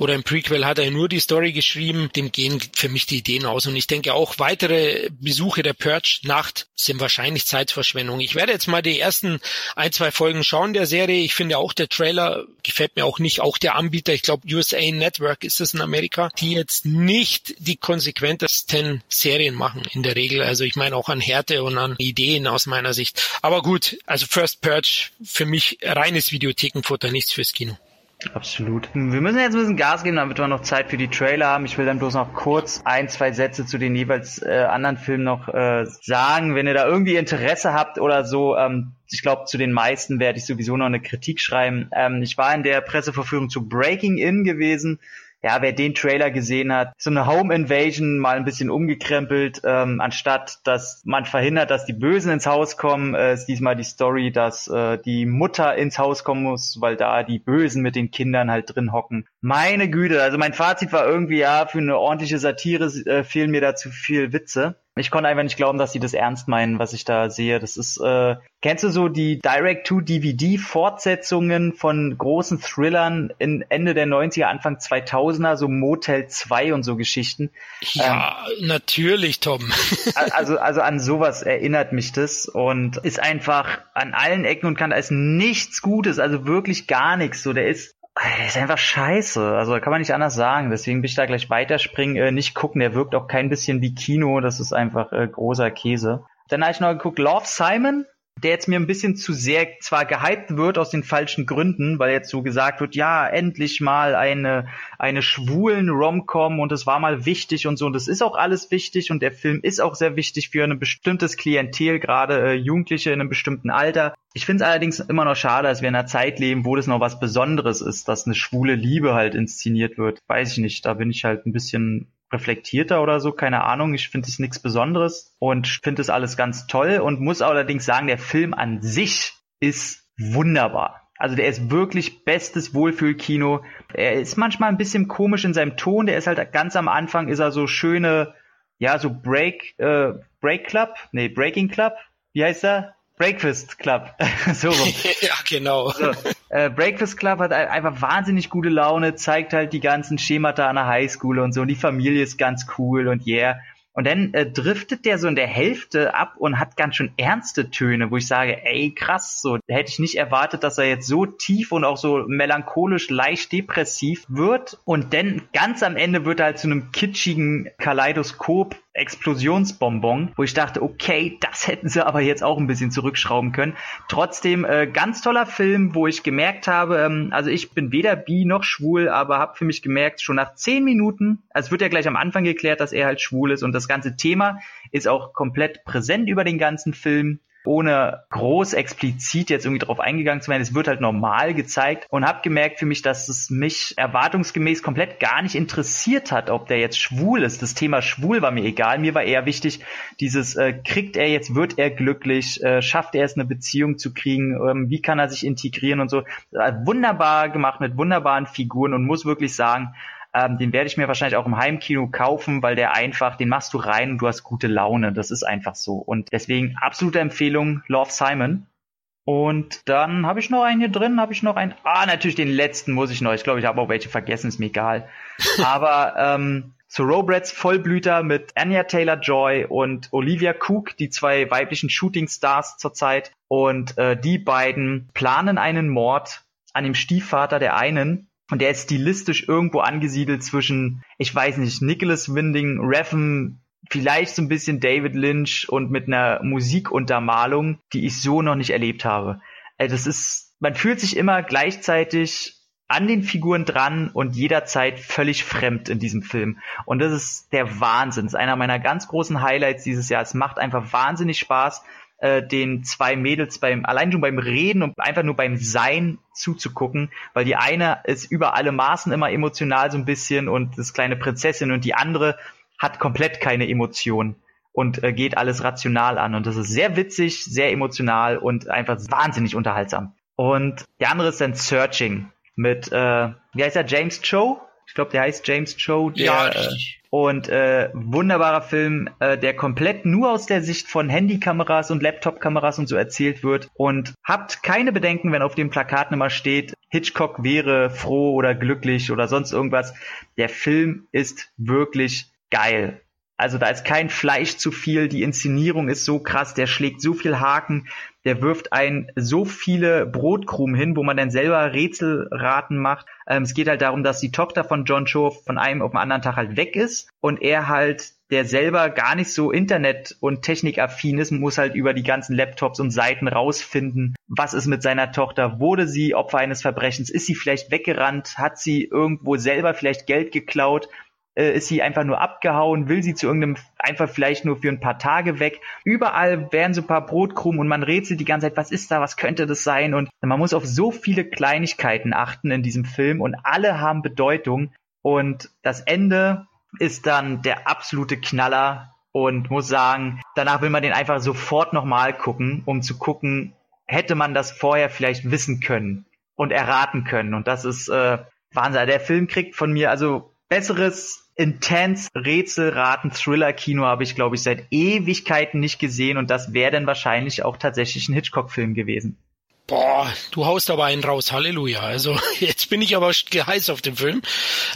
oder im Prequel hat er nur die Story geschrieben, dem gehen für mich die Ideen aus und ich denke auch, weitere Besuche der Purge-Nacht sind wahrscheinlich Zeitverschwendung. Ich werde jetzt mal die ersten ein, zwei Folgen schauen der Serie, ich finde auch der Trailer gefällt mir auch nicht, auch der Anbieter, ich glaube U S A Network ist es in Amerika, die jetzt nicht die konsequentesten Serien machen in der Regel, also ich meine auch an Härte und an Ideen aus meiner Sicht. Aber gut, also First Purge für mich reines Videothekenfutter, nichts fürs Kino. Absolut. Wir müssen jetzt ein bisschen Gas geben, damit wir noch Zeit für die Trailer haben. Ich will dann bloß noch kurz ein, zwei Sätze zu den jeweils äh, anderen Filmen noch äh, sagen. Wenn ihr da irgendwie Interesse habt oder so, ähm, ich glaube, zu den meisten werde ich sowieso noch eine Kritik schreiben. Ähm, ich war in der Presseverführung zu Breaking In gewesen. Ja, wer den Trailer gesehen hat, so eine Home Invasion mal ein bisschen umgekrempelt, ähm, anstatt, dass man verhindert, dass die Bösen ins Haus kommen, äh, ist diesmal die Story, dass äh, die Mutter ins Haus kommen muss, weil da die Bösen mit den Kindern halt drin hocken. Meine Güte, also mein Fazit war irgendwie, ja, für eine ordentliche Satire äh, fehlen mir da zu viel Witze. Ich konnte einfach nicht glauben, dass sie das ernst meinen, was ich da sehe. Das ist, äh, kennst du so die Direct-to-D V D-Fortsetzungen von großen Thrillern in Ende der neunziger, Anfang zweitausender, so Motel zwei und so Geschichten? Ja, ähm, natürlich, Tom. also, also an sowas erinnert mich das und ist einfach an allen Ecken und Kanten, als nichts Gutes, also wirklich gar nichts. So, der ist, Das ist einfach scheiße, also kann man nicht anders sagen, deswegen bin ich da gleich weiterspringen, äh, nicht gucken, der wirkt auch kein bisschen wie Kino, das ist einfach äh, großer Käse. Dann habe ich noch geguckt, Love Simon, der jetzt mir ein bisschen zu sehr zwar gehypt wird aus den falschen Gründen, weil jetzt so gesagt wird, ja, endlich mal eine eine schwulen Rom-Com und es war mal wichtig und so und das ist auch alles wichtig und der Film ist auch sehr wichtig für ein bestimmtes Klientel, gerade äh, Jugendliche in einem bestimmten Alter. Ich finde es allerdings immer noch schade, dass wir in einer Zeit leben, wo das noch was Besonderes ist, dass eine schwule Liebe halt inszeniert wird. Weiß ich nicht, da bin ich halt ein bisschen reflektierter oder so, keine Ahnung. Ich finde es nichts Besonderes und finde es alles ganz toll und muss allerdings sagen, der Film an sich ist wunderbar. Also der ist wirklich bestes Wohlfühlkino. Er ist manchmal ein bisschen komisch in seinem Ton. Der ist halt ganz am Anfang, ist er so schöne, ja, so Break, äh, Break Club, nee, Breaking Club, wie heißt er? Breakfast Club. so rum. Ja, genau. So. Äh, Breakfast Club hat einfach wahnsinnig gute Laune, zeigt halt die ganzen Schemata an der Highschool und so. Und die Familie ist ganz cool und yeah. Und dann äh, driftet der so in der Hälfte ab und hat ganz schön ernste Töne, wo ich sage, ey, krass, so hätte ich nicht erwartet, dass er jetzt so tief und auch so melancholisch, leicht depressiv wird. Und dann ganz am Ende wird er halt zu einem kitschigen Kaleidoskop Explosionsbonbon, wo ich dachte, okay, das hätten sie aber jetzt auch ein bisschen zurückschrauben können. Trotzdem äh, ganz toller Film, wo ich gemerkt habe, ähm, also ich bin weder bi noch schwul, aber habe für mich gemerkt, schon nach zehn Minuten, also wird ja gleich am Anfang geklärt, dass er halt schwul ist und das ganze Thema ist auch komplett präsent über den ganzen Film, ohne groß explizit jetzt irgendwie drauf eingegangen zu werden. Es wird halt normal gezeigt und habe gemerkt für mich, dass es mich erwartungsgemäß komplett gar nicht interessiert hat, ob der jetzt schwul ist. Das Thema schwul war mir egal. Mir war eher wichtig, dieses äh, kriegt er jetzt, wird er glücklich, äh, schafft er es, eine Beziehung zu kriegen, ähm, wie kann er sich integrieren und so. Wunderbar gemacht mit wunderbaren Figuren und muss wirklich sagen, Ähm, den werde ich mir wahrscheinlich auch im Heimkino kaufen, weil der einfach, den machst du rein und du hast gute Laune. Das ist einfach so. Und deswegen absolute Empfehlung, Love, Simon. Und dann habe ich noch einen hier drin, habe ich noch einen. Ah, natürlich den letzten muss ich noch. Ich glaube, ich habe auch welche vergessen, ist mir egal. Aber ähm, Thoroughbreds Vollblüter mit Anya Taylor-Joy und Olivia Cook, die zwei weiblichen Shooting-Stars zurzeit. Und äh, die beiden planen einen Mord an dem Stiefvater der einen. Und der ist stilistisch irgendwo angesiedelt zwischen, ich weiß nicht, Nicholas Winding, Refn, vielleicht so ein bisschen David Lynch und mit einer Musikuntermalung, die ich so noch nicht erlebt habe. Also das ist, man fühlt sich immer gleichzeitig an den Figuren dran und jederzeit völlig fremd in diesem Film. Und das ist der Wahnsinn. Das ist einer meiner ganz großen Highlights dieses Jahr. Es macht einfach wahnsinnig Spaß, äh, den zwei Mädels beim, allein schon beim Reden und einfach nur beim Sein zuzugucken, weil die eine ist über alle Maßen immer emotional so ein bisschen und das kleine Prinzessin und die andere hat komplett keine Emotionen und äh, geht alles rational an. Und das ist sehr witzig, sehr emotional und einfach wahnsinnig unterhaltsam. Und der andere ist dann Searching. Mit, äh, wie heißt er, James Cho? Ich glaube, der heißt James Cho. Der, ja, richtig. Äh, und äh, wunderbarer Film, äh, der komplett nur aus der Sicht von Handykameras und Laptopkameras und so erzählt wird. Und habt keine Bedenken, wenn auf dem Plakat immer steht, Hitchcock wäre froh oder glücklich oder sonst irgendwas. Der Film ist wirklich geil. Also da ist kein Fleisch zu viel, die Inszenierung ist so krass, der schlägt so viel Haken, der wirft einen so viele Brotkrumen hin, wo man dann selber Rätselraten macht. Ähm, es geht halt darum, dass die Tochter von John Cho von einem auf den anderen Tag halt weg ist und er halt, der selber gar nicht so Internet- und technikaffin ist, muss halt über die ganzen Laptops und Seiten rausfinden, was ist mit seiner Tochter, wurde sie Opfer eines Verbrechens, ist sie vielleicht weggerannt, hat sie irgendwo selber vielleicht Geld geklaut, ist sie einfach nur abgehauen, will sie zu irgendeinem, einfach vielleicht nur für ein paar Tage weg. Überall werden so ein paar Brotkrumen und man rätselt die ganze Zeit, was ist da, was könnte das sein? Und man muss auf so viele Kleinigkeiten achten in diesem Film und alle haben Bedeutung. Und das Ende ist dann der absolute Knaller und muss sagen, danach will man den einfach sofort nochmal gucken, um zu gucken, hätte man das vorher vielleicht wissen können und erraten können. Und das ist äh, Wahnsinn. Der Film kriegt von mir, also besseres Intense Rätselraten-Thriller-Kino habe ich, glaube ich, seit Ewigkeiten nicht gesehen und das wäre dann wahrscheinlich auch tatsächlich ein Hitchcock-Film gewesen. Boah, du haust aber einen raus, Halleluja. Also jetzt bin ich aber heiß auf den Film.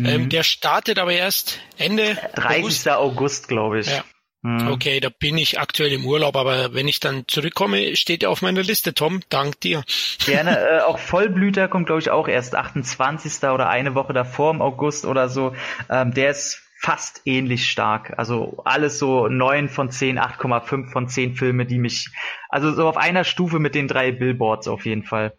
Mhm. Ähm, der startet aber erst Ende dreißigsten August, glaube ich. Ja. Mhm. Okay, da bin ich aktuell im Urlaub, aber wenn ich dann zurückkomme, steht er auf meiner Liste, Tom, dank dir. Gerne, äh, auch Vollblüter kommt, glaube ich, auch erst achtundzwanzigsten oder eine Woche davor im August oder so. Ähm, der ist fast ähnlich stark, also alles so neun von zehn, acht Komma fünf von zehn Filme, die mich, also so auf einer Stufe mit den drei Billboards auf jeden Fall.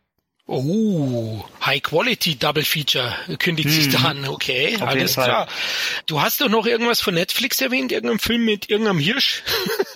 Oh, High-Quality-Double-Feature kündigt hm. sich da an. Okay, auf alles klar. Du hast doch noch irgendwas von Netflix erwähnt, irgendeinem Film mit irgendeinem Hirsch?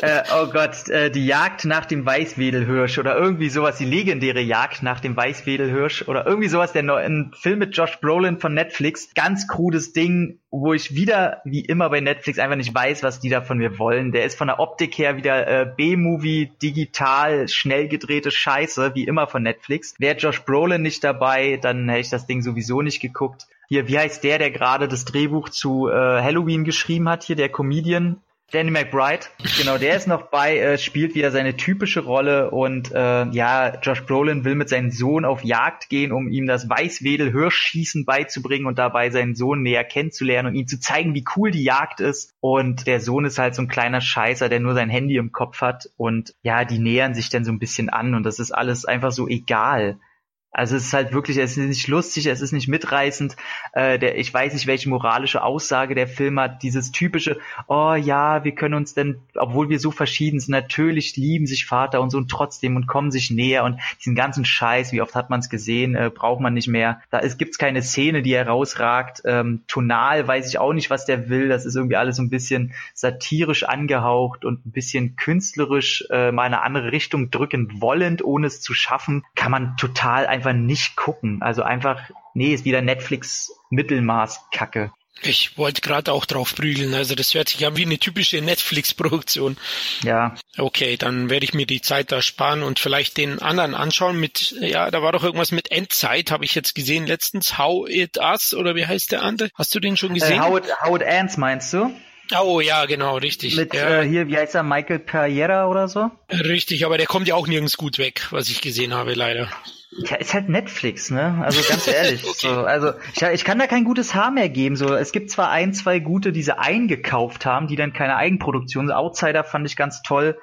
Äh, oh Gott, äh, die Jagd nach dem Weißwedelhirsch oder irgendwie sowas, die legendäre Jagd nach dem Weißwedelhirsch oder irgendwie sowas, der neue Film mit Josh Brolin von Netflix. Ganz krudes Ding, wo ich wieder, wie immer bei Netflix, einfach nicht weiß, was die da von mir wollen. Der ist von der Optik her wieder äh, B-Movie, digital, schnell gedrehte Scheiße, wie immer von Netflix. Wer Josh Brolin nicht dabei, dann hätte ich das Ding sowieso nicht geguckt. Hier, wie heißt der, der gerade das Drehbuch zu äh, Halloween geschrieben hat? Hier, der Comedian Danny McBride. Genau, der ist noch bei, äh, spielt wieder seine typische Rolle und äh, ja, Josh Brolin will mit seinem Sohn auf Jagd gehen, um ihm das Weißwedel-Hirschschießen beizubringen und dabei seinen Sohn näher kennenzulernen und ihm zu zeigen, wie cool die Jagd ist. Und der Sohn ist halt so ein kleiner Scheißer, der nur sein Handy im Kopf hat und ja, die nähern sich dann so ein bisschen an und das ist alles einfach so egal. Also es ist halt wirklich, es ist nicht lustig, es ist nicht mitreißend. Äh, der, ich weiß nicht, welche moralische Aussage der Film hat. Dieses typische, oh ja, wir können uns denn, obwohl wir so verschieden sind, natürlich lieben sich Vater und Sohn trotzdem und kommen sich näher. Und diesen ganzen Scheiß, wie oft hat man es gesehen, äh, braucht man nicht mehr. Da gibt es keine Szene, die herausragt. Ähm, tonal weiß ich auch nicht, was der will. Das ist irgendwie alles so ein bisschen satirisch angehaucht und ein bisschen künstlerisch äh, mal in eine andere Richtung drücken wollend, ohne es zu schaffen. Kann man total einfach nicht gucken. Also einfach, nee, ist wieder Netflix-Mittelmaß-Kacke. Ich wollte gerade auch drauf prügeln. Also das hört sich an wie eine typische Netflix-Produktion. Ja. Okay, dann werde ich mir die Zeit da sparen und vielleicht den anderen anschauen mit, ja, da war doch irgendwas mit Endzeit, habe ich jetzt gesehen letztens. How It Us oder wie heißt der andere? Hast du den schon gesehen? Äh, how, it, how It Ends meinst du? Oh ja, genau, richtig. Mit ja. äh, hier, wie heißt er, Michael Pereira oder so? Richtig, aber der kommt ja auch nirgends gut weg, was ich gesehen habe, leider. Ja, ist halt Netflix, ne? Also ganz ehrlich. Okay. So, also ich, ich kann da kein gutes Haar mehr geben. So, es gibt zwar ein, zwei gute, die sie eingekauft haben, die dann keine Eigenproduktion. Outsider fand ich ganz toll.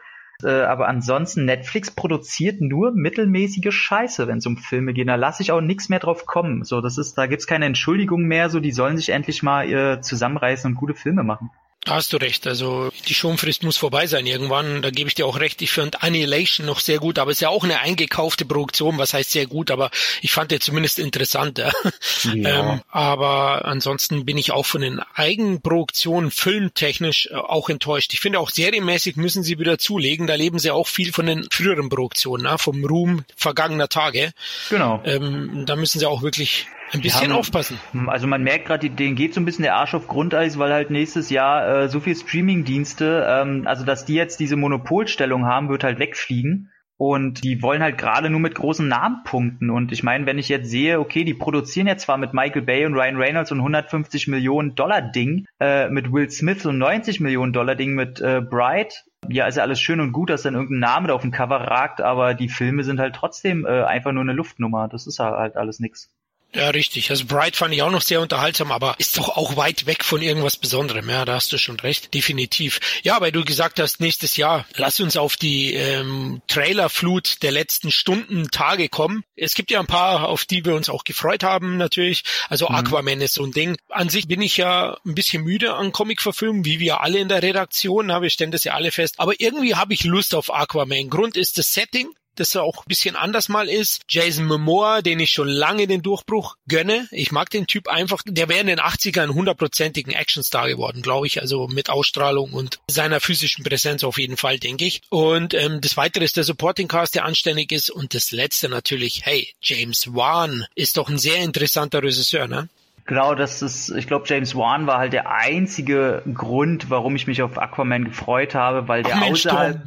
Äh, aber ansonsten, Netflix produziert nur mittelmäßige Scheiße, wenn es um Filme geht. Da lasse ich auch nichts mehr drauf kommen. So, das ist, da gibt's keine Entschuldigung mehr. So, die sollen sich endlich mal äh, zusammenreißen und gute Filme machen. Da hast du recht. Also die Schonfrist muss vorbei sein irgendwann. Da gebe ich dir auch recht. Ich fand Annihilation noch sehr gut, aber es ist ja auch eine eingekaufte Produktion. Was heißt sehr gut? Aber ich fand die zumindest interessant. Ja. Ja. Ähm, aber ansonsten bin ich auch von den Eigenproduktionen filmtechnisch auch enttäuscht. Ich finde auch serienmäßig müssen sie wieder zulegen. Da leben sie auch viel von den früheren Produktionen, ne? Vom Ruhm vergangener Tage. Genau. Ähm, da müssen sie auch wirklich ein bisschen ja, aufpassen. Also man merkt gerade, denen geht so ein bisschen der Arsch auf Grundeis, weil halt nächstes Jahr äh, so viel Streaming-Dienste, ähm, also dass die jetzt diese Monopolstellung haben, wird halt wegfliegen. Und die wollen halt gerade nur mit großen Namen punkten. Und ich meine, wenn ich jetzt sehe, okay, die produzieren jetzt zwar mit Michael Bay und Ryan Reynolds und hundertfünfzig Millionen Dollar Ding, äh, mit Will Smith und neunzig Millionen Dollar Ding mit äh, Bright. Ja, ist ja alles schön und gut, dass dann irgendein Name da auf dem Cover ragt, aber die Filme sind halt trotzdem äh, einfach nur eine Luftnummer. Das ist halt alles nix. Ja, richtig. Also Bright fand ich auch noch sehr unterhaltsam, aber ist doch auch weit weg von irgendwas Besonderem. Ja, da hast du schon recht. Definitiv. Ja, weil du gesagt hast, nächstes Jahr, lass uns auf die ähm, Trailerflut der letzten Stunden, Tage kommen. Es gibt ja ein paar, auf die wir uns auch gefreut haben natürlich. Also mhm. Aquaman ist so ein Ding. An sich bin ich ja ein bisschen müde an Comic-Verfilmen, wie wir alle in der Redaktion. Wir stellen das ja alle fest. Aber irgendwie habe ich Lust auf Aquaman. Im Grund ist das Setting, dass er auch ein bisschen anders mal ist. Jason Momoa, den ich schon lange den Durchbruch gönne. Ich mag den Typ einfach. Der wäre in den achtzigern hundertprozentigen Actionstar geworden, glaube ich. Also mit Ausstrahlung und seiner physischen Präsenz auf jeden Fall, denke ich. Und ähm, das Weitere ist der Supporting Cast, der anständig ist. Und das Letzte natürlich, hey, James Wan ist doch ein sehr interessanter Regisseur, ne? Genau, das ist, ich glaube, James Wan war halt der einzige Grund, warum ich mich auf Aquaman gefreut habe, weil der Ach, außerhalb...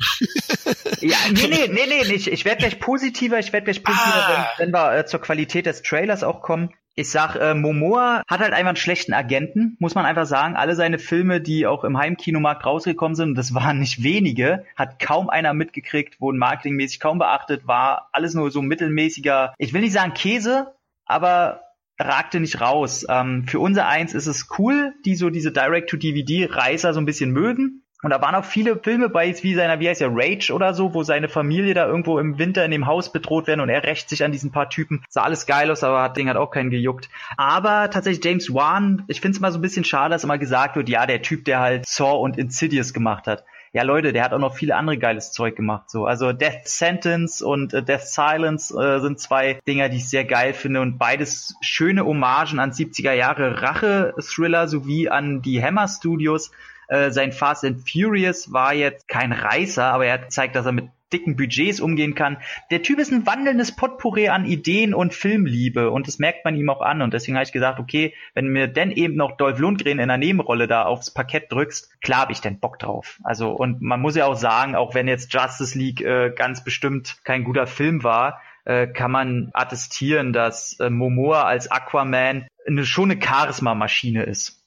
ja, nee, nee, nee, nee, nicht. Ich werde gleich positiver, ich werde gleich positiver, ah. wenn, wenn wir äh, zur Qualität des Trailers auch kommen. Ich sag, äh, Momoa hat halt einfach einen schlechten Agenten, muss man einfach sagen. Alle seine Filme, die auch im Heimkinomarkt rausgekommen sind, und das waren nicht wenige, hat kaum einer mitgekriegt, wurden marketingmäßig kaum beachtet, war alles nur so mittelmäßiger, ich will nicht sagen Käse, aber... ragte nicht raus. Ähm, für unser Eins ist es cool, die so diese Direct-to-D V D-Reißer so ein bisschen mögen. Und da waren auch viele Filme bei, wie seiner, wie heißt er, Rage oder so, wo seine Familie da irgendwo im Winter in dem Haus bedroht werden und er rächt sich an diesen paar Typen. Sah alles geil aus, aber hat Ding hat auch keinen gejuckt. Aber tatsächlich James Wan, ich find's mal so ein bisschen schade, dass immer gesagt wird, ja, der Typ, der halt Saw und Insidious gemacht hat. Ja, Leute, der hat auch noch viele andere geiles Zeug gemacht. So, also Death Sentence und äh, Death Silence äh, sind zwei Dinger, die ich sehr geil finde. Und beides schöne Hommagen an siebziger-Jahre-Rache-Thriller sowie an die Hammer Studios. Äh, sein Fast and Furious war jetzt kein Reißer, aber er zeigt, dass er mit dicken Budgets umgehen kann. Der Typ ist ein wandelndes Potpourri an Ideen und Filmliebe und das merkt man ihm auch an und deswegen habe ich gesagt, okay, wenn mir denn eben noch Dolph Lundgren in der Nebenrolle da aufs Parkett drückst, klar habe ich denn Bock drauf. Also und man muss ja auch sagen, auch wenn jetzt Justice League äh, ganz bestimmt kein guter Film war, äh, kann man attestieren, dass äh, Momoa als Aquaman eine, schon eine Charisma-Maschine ist.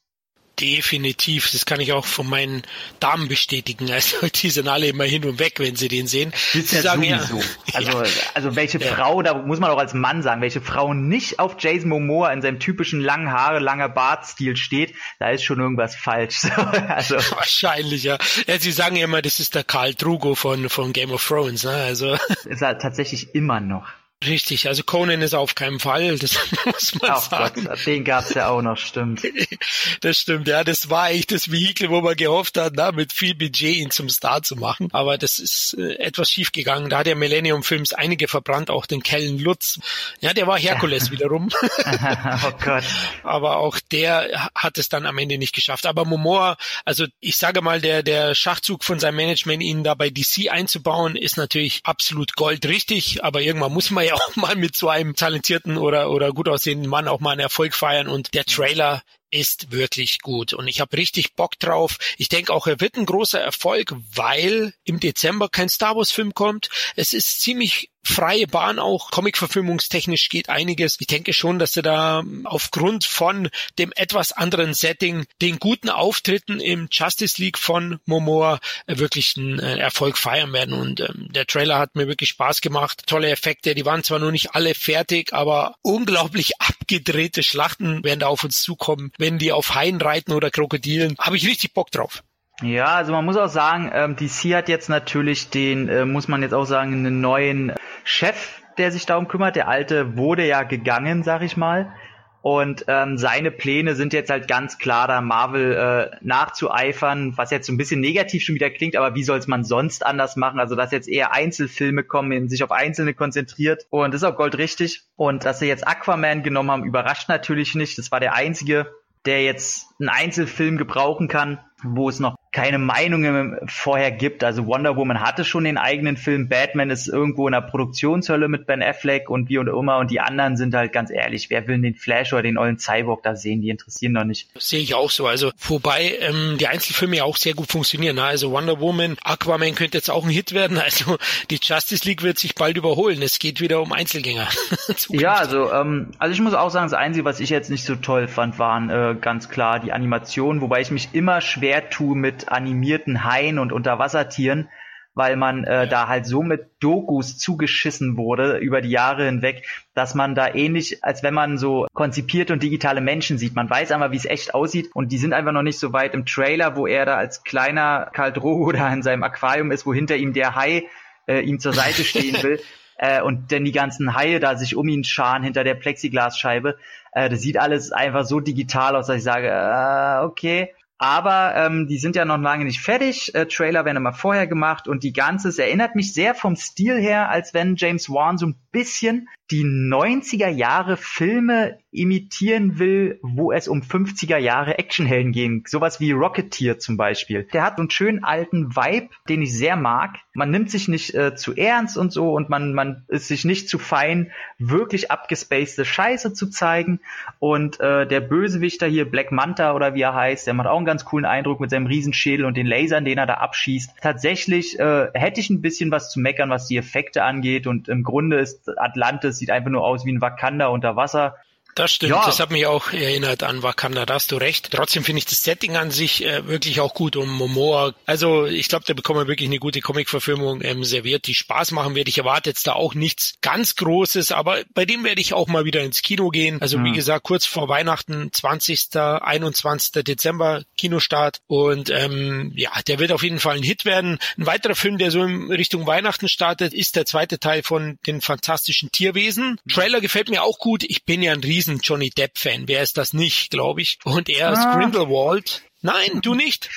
Definitiv, das kann ich auch von meinen Damen bestätigen. Also die sind alle immer hin und weg, wenn sie den sehen. Sie ja sagen sowieso. Ja. Also, also welche ja. Frau, da muss man auch als Mann sagen, welche Frau nicht auf Jason Momoa in seinem typischen langen Haare, langer Bartstil steht, da ist schon irgendwas falsch. Also wahrscheinlich, ja. ja. Sie sagen ja immer, das ist der Khal Drogo von von Game of Thrones, ne? Also ist er tatsächlich immer noch. Richtig, also Conan ist auf keinen Fall, das muss man Ach sagen. Gott, den gab's ja auch noch, stimmt. Das stimmt, ja, das war echt das Vehikel, wo man gehofft hat, na, mit viel Budget ihn zum Star zu machen. Aber das ist äh, etwas schief gegangen. Da hat der Millennium Films einige verbrannt, auch den Kellen Lutz. Ja, der war Herkules wiederum. Oh Gott. Aber auch der hat es dann am Ende nicht geschafft. Aber Momoa, also ich sage mal, der der Schachzug von seinem Management, ihn da bei D C einzubauen, ist natürlich absolut goldrichtig. Aber irgendwann muss man ja auch mal mit so einem talentierten oder oder gut aussehenden Mann auch mal einen Erfolg feiern und der Trailer ist wirklich gut und ich habe richtig Bock drauf. Ich denke auch, er wird ein großer Erfolg, weil im Dezember kein Star Wars Film kommt. Es ist ziemlich freie Bahn auch, Comic-verfilmungstechnisch geht einiges. Ich denke schon, dass er da aufgrund von dem etwas anderen Setting, den guten Auftritten im Justice League von Momoa wirklich einen Erfolg feiern werden und ähm, der Trailer hat mir wirklich Spaß gemacht. Tolle Effekte, die waren zwar noch nicht alle fertig, aber unglaublich abgedrehte Schlachten werden da auf uns zukommen, wenn die auf Haien reiten oder Krokodilen. Habe ich richtig Bock drauf. Ja, also man muss auch sagen, ähm, D C hat jetzt natürlich den, äh, muss man jetzt auch sagen, einen neuen Chef, der sich darum kümmert. Der alte wurde ja gegangen, sag ich mal. Und ähm, seine Pläne sind jetzt halt ganz klar, da Marvel äh, nachzueifern, was jetzt so ein bisschen negativ schon wieder klingt, aber wie soll es man sonst anders machen? Also dass jetzt eher Einzelfilme kommen, sich auf Einzelne konzentriert, und das ist auch goldrichtig. Und dass sie jetzt Aquaman genommen haben, überrascht natürlich nicht. Das war der einzige, der jetzt einen Einzelfilm gebrauchen kann, wo es noch keine Meinungen vorher gibt. Also Wonder Woman hatte schon den eigenen Film, Batman ist irgendwo in der Produktionshölle mit Ben Affleck und wie und immer, und die anderen sind halt ganz ehrlich, wer will den Flash oder den ollen Cyborg da sehen, die interessieren doch nicht. Das sehe ich auch so, also wobei ähm, die Einzelfilme ja auch sehr gut funktionieren, ne? Also Wonder Woman, Aquaman könnte jetzt auch ein Hit werden, also die Justice League wird sich bald überholen, es geht wieder um Einzelgänger. Ja, also ähm, also ich muss auch sagen, das Einzige, was ich jetzt nicht so toll fand, waren äh, ganz klar die Animationen, wobei ich mich immer schwer tue mit animierten Haien und Unterwassertieren, weil man äh, da halt so mit Dokus zugeschissen wurde über die Jahre hinweg, dass man da ähnlich, als wenn man so konzipierte und digitale Menschen sieht. Man weiß einmal, wie es echt aussieht, und die sind einfach noch nicht so weit. Im Trailer, wo er da als kleiner Karl Drogo da in seinem Aquarium ist, wo hinter ihm der Hai äh, ihm zur Seite stehen will äh, und dann die ganzen Haie da sich um ihn scharen hinter der Plexiglasscheibe. Äh, das sieht alles einfach so digital aus, dass ich sage, äh, okay. Aber ähm, die sind ja noch lange nicht fertig. Äh, Trailer werden immer vorher gemacht, und die ganze, es erinnert mich sehr vom Stil her, als wenn James Wan so ein bisschen die neunziger Jahre Filme imitieren will, wo es um fünfziger Jahre Actionhelden ging. Sowas wie Rocketeer zum Beispiel. Der hat so einen schönen alten Vibe, den ich sehr mag. Man nimmt sich nicht äh, zu ernst und so, und man man ist sich nicht zu fein, wirklich abgespacede Scheiße zu zeigen. Und äh, der Bösewichter hier, Black Manta oder wie er heißt, der macht auch einen ganz coolen Eindruck mit seinem Riesenschädel und den Lasern, den er da abschießt. Tatsächlich äh, hätte ich ein bisschen was zu meckern, was die Effekte angeht, und im Grunde ist Atlantis sieht einfach nur aus wie ein Wakanda unter Wasser. Das stimmt, ja. Das hat mich auch erinnert an Wakanda, da hast du recht. Trotzdem finde ich das Setting an sich äh, wirklich auch gut, um Momoa. Also ich glaube, da bekommen wir wirklich eine gute Comic-Verfilmung ähm, serviert, die Spaß machen wird. Ich erwarte jetzt da auch nichts ganz Großes, aber bei dem werde ich auch mal wieder ins Kino gehen. Also mhm. wie gesagt, kurz vor Weihnachten, zwanzigsten, einundzwanzigsten Dezember, Kinostart. Und ähm, ja, der wird auf jeden Fall ein Hit werden. Ein weiterer Film, der so in Richtung Weihnachten startet, ist der zweite Teil von den fantastischen Tierwesen. Mhm. Trailer gefällt mir auch gut. Ich bin ja ein riesen Johnny Depp-Fan. Wer ist das nicht, glaube ich? Und er ist ah. Grindelwald. Nein, du nicht.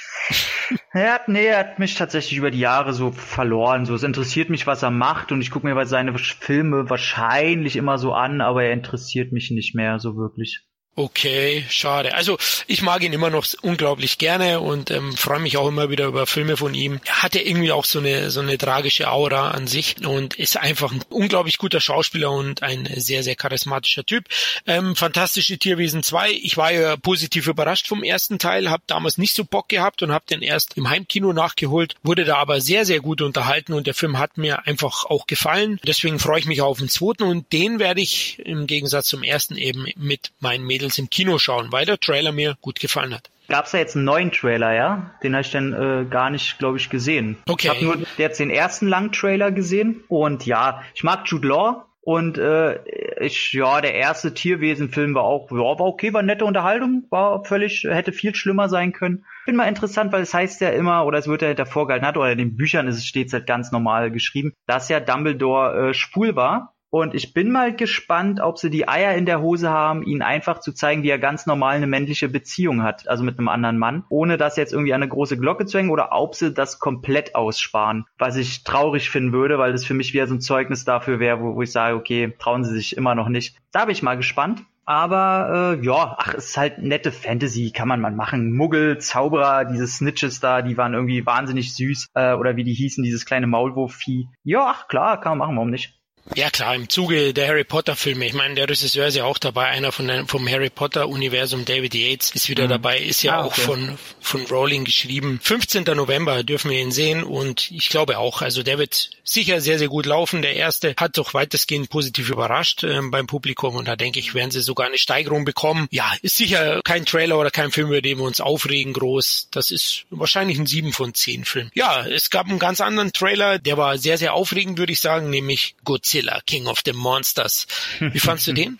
Er hat, nee, er hat mich tatsächlich über die Jahre so verloren. So, es interessiert mich, was er macht, und ich gucke mir seine Filme wahrscheinlich immer so an, aber er interessiert mich nicht mehr so wirklich. Okay, schade. Also ich mag ihn immer noch unglaublich gerne und ähm, freue mich auch immer wieder über Filme von ihm. Er hat ja irgendwie auch so eine so eine tragische Aura an sich und ist einfach ein unglaublich guter Schauspieler und ein sehr, sehr charismatischer Typ. Ähm, Fantastische Tierwesen zwei. Ich war ja positiv überrascht vom ersten Teil, habe damals nicht so Bock gehabt und habe den erst im Heimkino nachgeholt, wurde da aber sehr, sehr gut unterhalten und der Film hat mir einfach auch gefallen. Deswegen freue ich mich auf den zweiten, und den werde ich im Gegensatz zum ersten eben mit meinen Mädels im Kino schauen, weil der Trailer mir gut gefallen hat. Gab's da jetzt einen neuen Trailer, ja? Den habe ich dann äh, gar nicht, glaube ich, gesehen. Okay. Ich habe nur jetzt den ersten langen Trailer gesehen, und ja, ich mag Jude Law und äh, ich, ja, der erste Tierwesen-Film war auch, ja, war okay, war nette Unterhaltung, war völlig, hätte viel schlimmer sein können. Bin mal interessant, weil es heißt ja immer, oder es wird ja davor gehalten, hat, oder in den Büchern ist es stets halt ganz normal geschrieben, dass ja Dumbledore äh, schwul war. Und ich bin mal gespannt, ob sie die Eier in der Hose haben, ihn einfach zu zeigen, wie er ganz normal eine männliche Beziehung hat, also mit einem anderen Mann, ohne das jetzt irgendwie an eine große Glocke zu hängen, oder ob sie das komplett aussparen, was ich traurig finden würde, weil das für mich wieder so ein Zeugnis dafür wäre, wo, wo ich sage, okay, trauen sie sich immer noch nicht. Da bin ich mal gespannt. Aber äh, ja, ach, es ist halt nette Fantasy, kann man mal machen. Muggel, Zauberer, diese Snitches da, die waren irgendwie wahnsinnig süß, äh, oder wie die hießen, dieses kleine Maulwurfvieh. Ja, ach klar, kann man machen, warum nicht? Ja klar, im Zuge der Harry Potter-Filme. Ich meine, der Regisseur ist ja auch dabei, einer von der, vom Harry Potter-Universum, David Yates, ist wieder mhm. dabei, ist ja ah, okay. auch von von Rowling geschrieben. fünfzehnten November dürfen wir ihn sehen, und ich glaube auch, also der wird sicher sehr, sehr gut laufen. Der erste hat doch weitestgehend positiv überrascht äh, beim Publikum, und da denke ich, werden sie sogar eine Steigerung bekommen. Ja, ist sicher kein Trailer oder kein Film, über den wir uns aufregen groß. Das ist wahrscheinlich ein sieben von zehn Film. Ja, es gab einen ganz anderen Trailer, der war sehr, sehr aufregend, würde ich sagen, nämlich Godzilla. King of the Monsters. Wie fandst du den?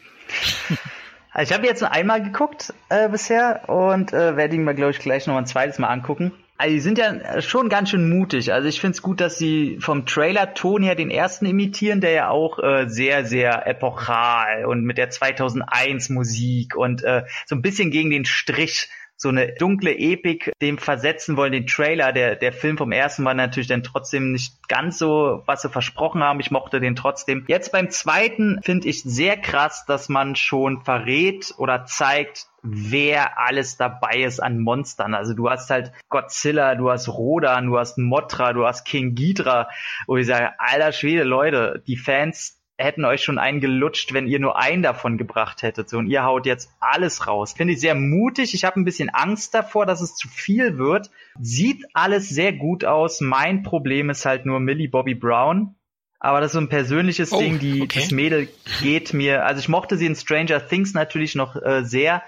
Ich habe jetzt nur einmal geguckt äh, bisher und äh, werde ihn mal, glaube ich, gleich noch ein zweites Mal angucken. Also die sind ja schon ganz schön mutig. Also ich finde es gut, dass sie vom Trailer-Ton her den ersten imitieren, der ja auch äh, sehr, sehr epochal und mit der zweitausendeins-Musik und äh, so ein bisschen gegen den Strich, so eine dunkle Epik dem versetzen wollen, den Trailer. Der der Film vom ersten war natürlich dann trotzdem nicht ganz so, was sie versprochen haben. Ich mochte den trotzdem. Jetzt beim zweiten finde ich sehr krass, dass man schon verrät oder zeigt, wer alles dabei ist an Monstern. Also du hast halt Godzilla, du hast Rodan, du hast Mothra, du hast King Ghidra. Und ich sage, alter Schwede, Leute, die Fans hätten euch schon einen gelutscht, wenn ihr nur einen davon gebracht hättet. So, und ihr haut jetzt alles raus. Finde ich sehr mutig. Ich habe ein bisschen Angst davor, dass es zu viel wird. Sieht alles sehr gut aus. Mein Problem ist halt nur Millie Bobby Brown. Aber das ist so ein persönliches oh, Ding. Die, okay. Das Mädel geht mir... Also ich mochte sie in Stranger Things natürlich noch äh, sehr.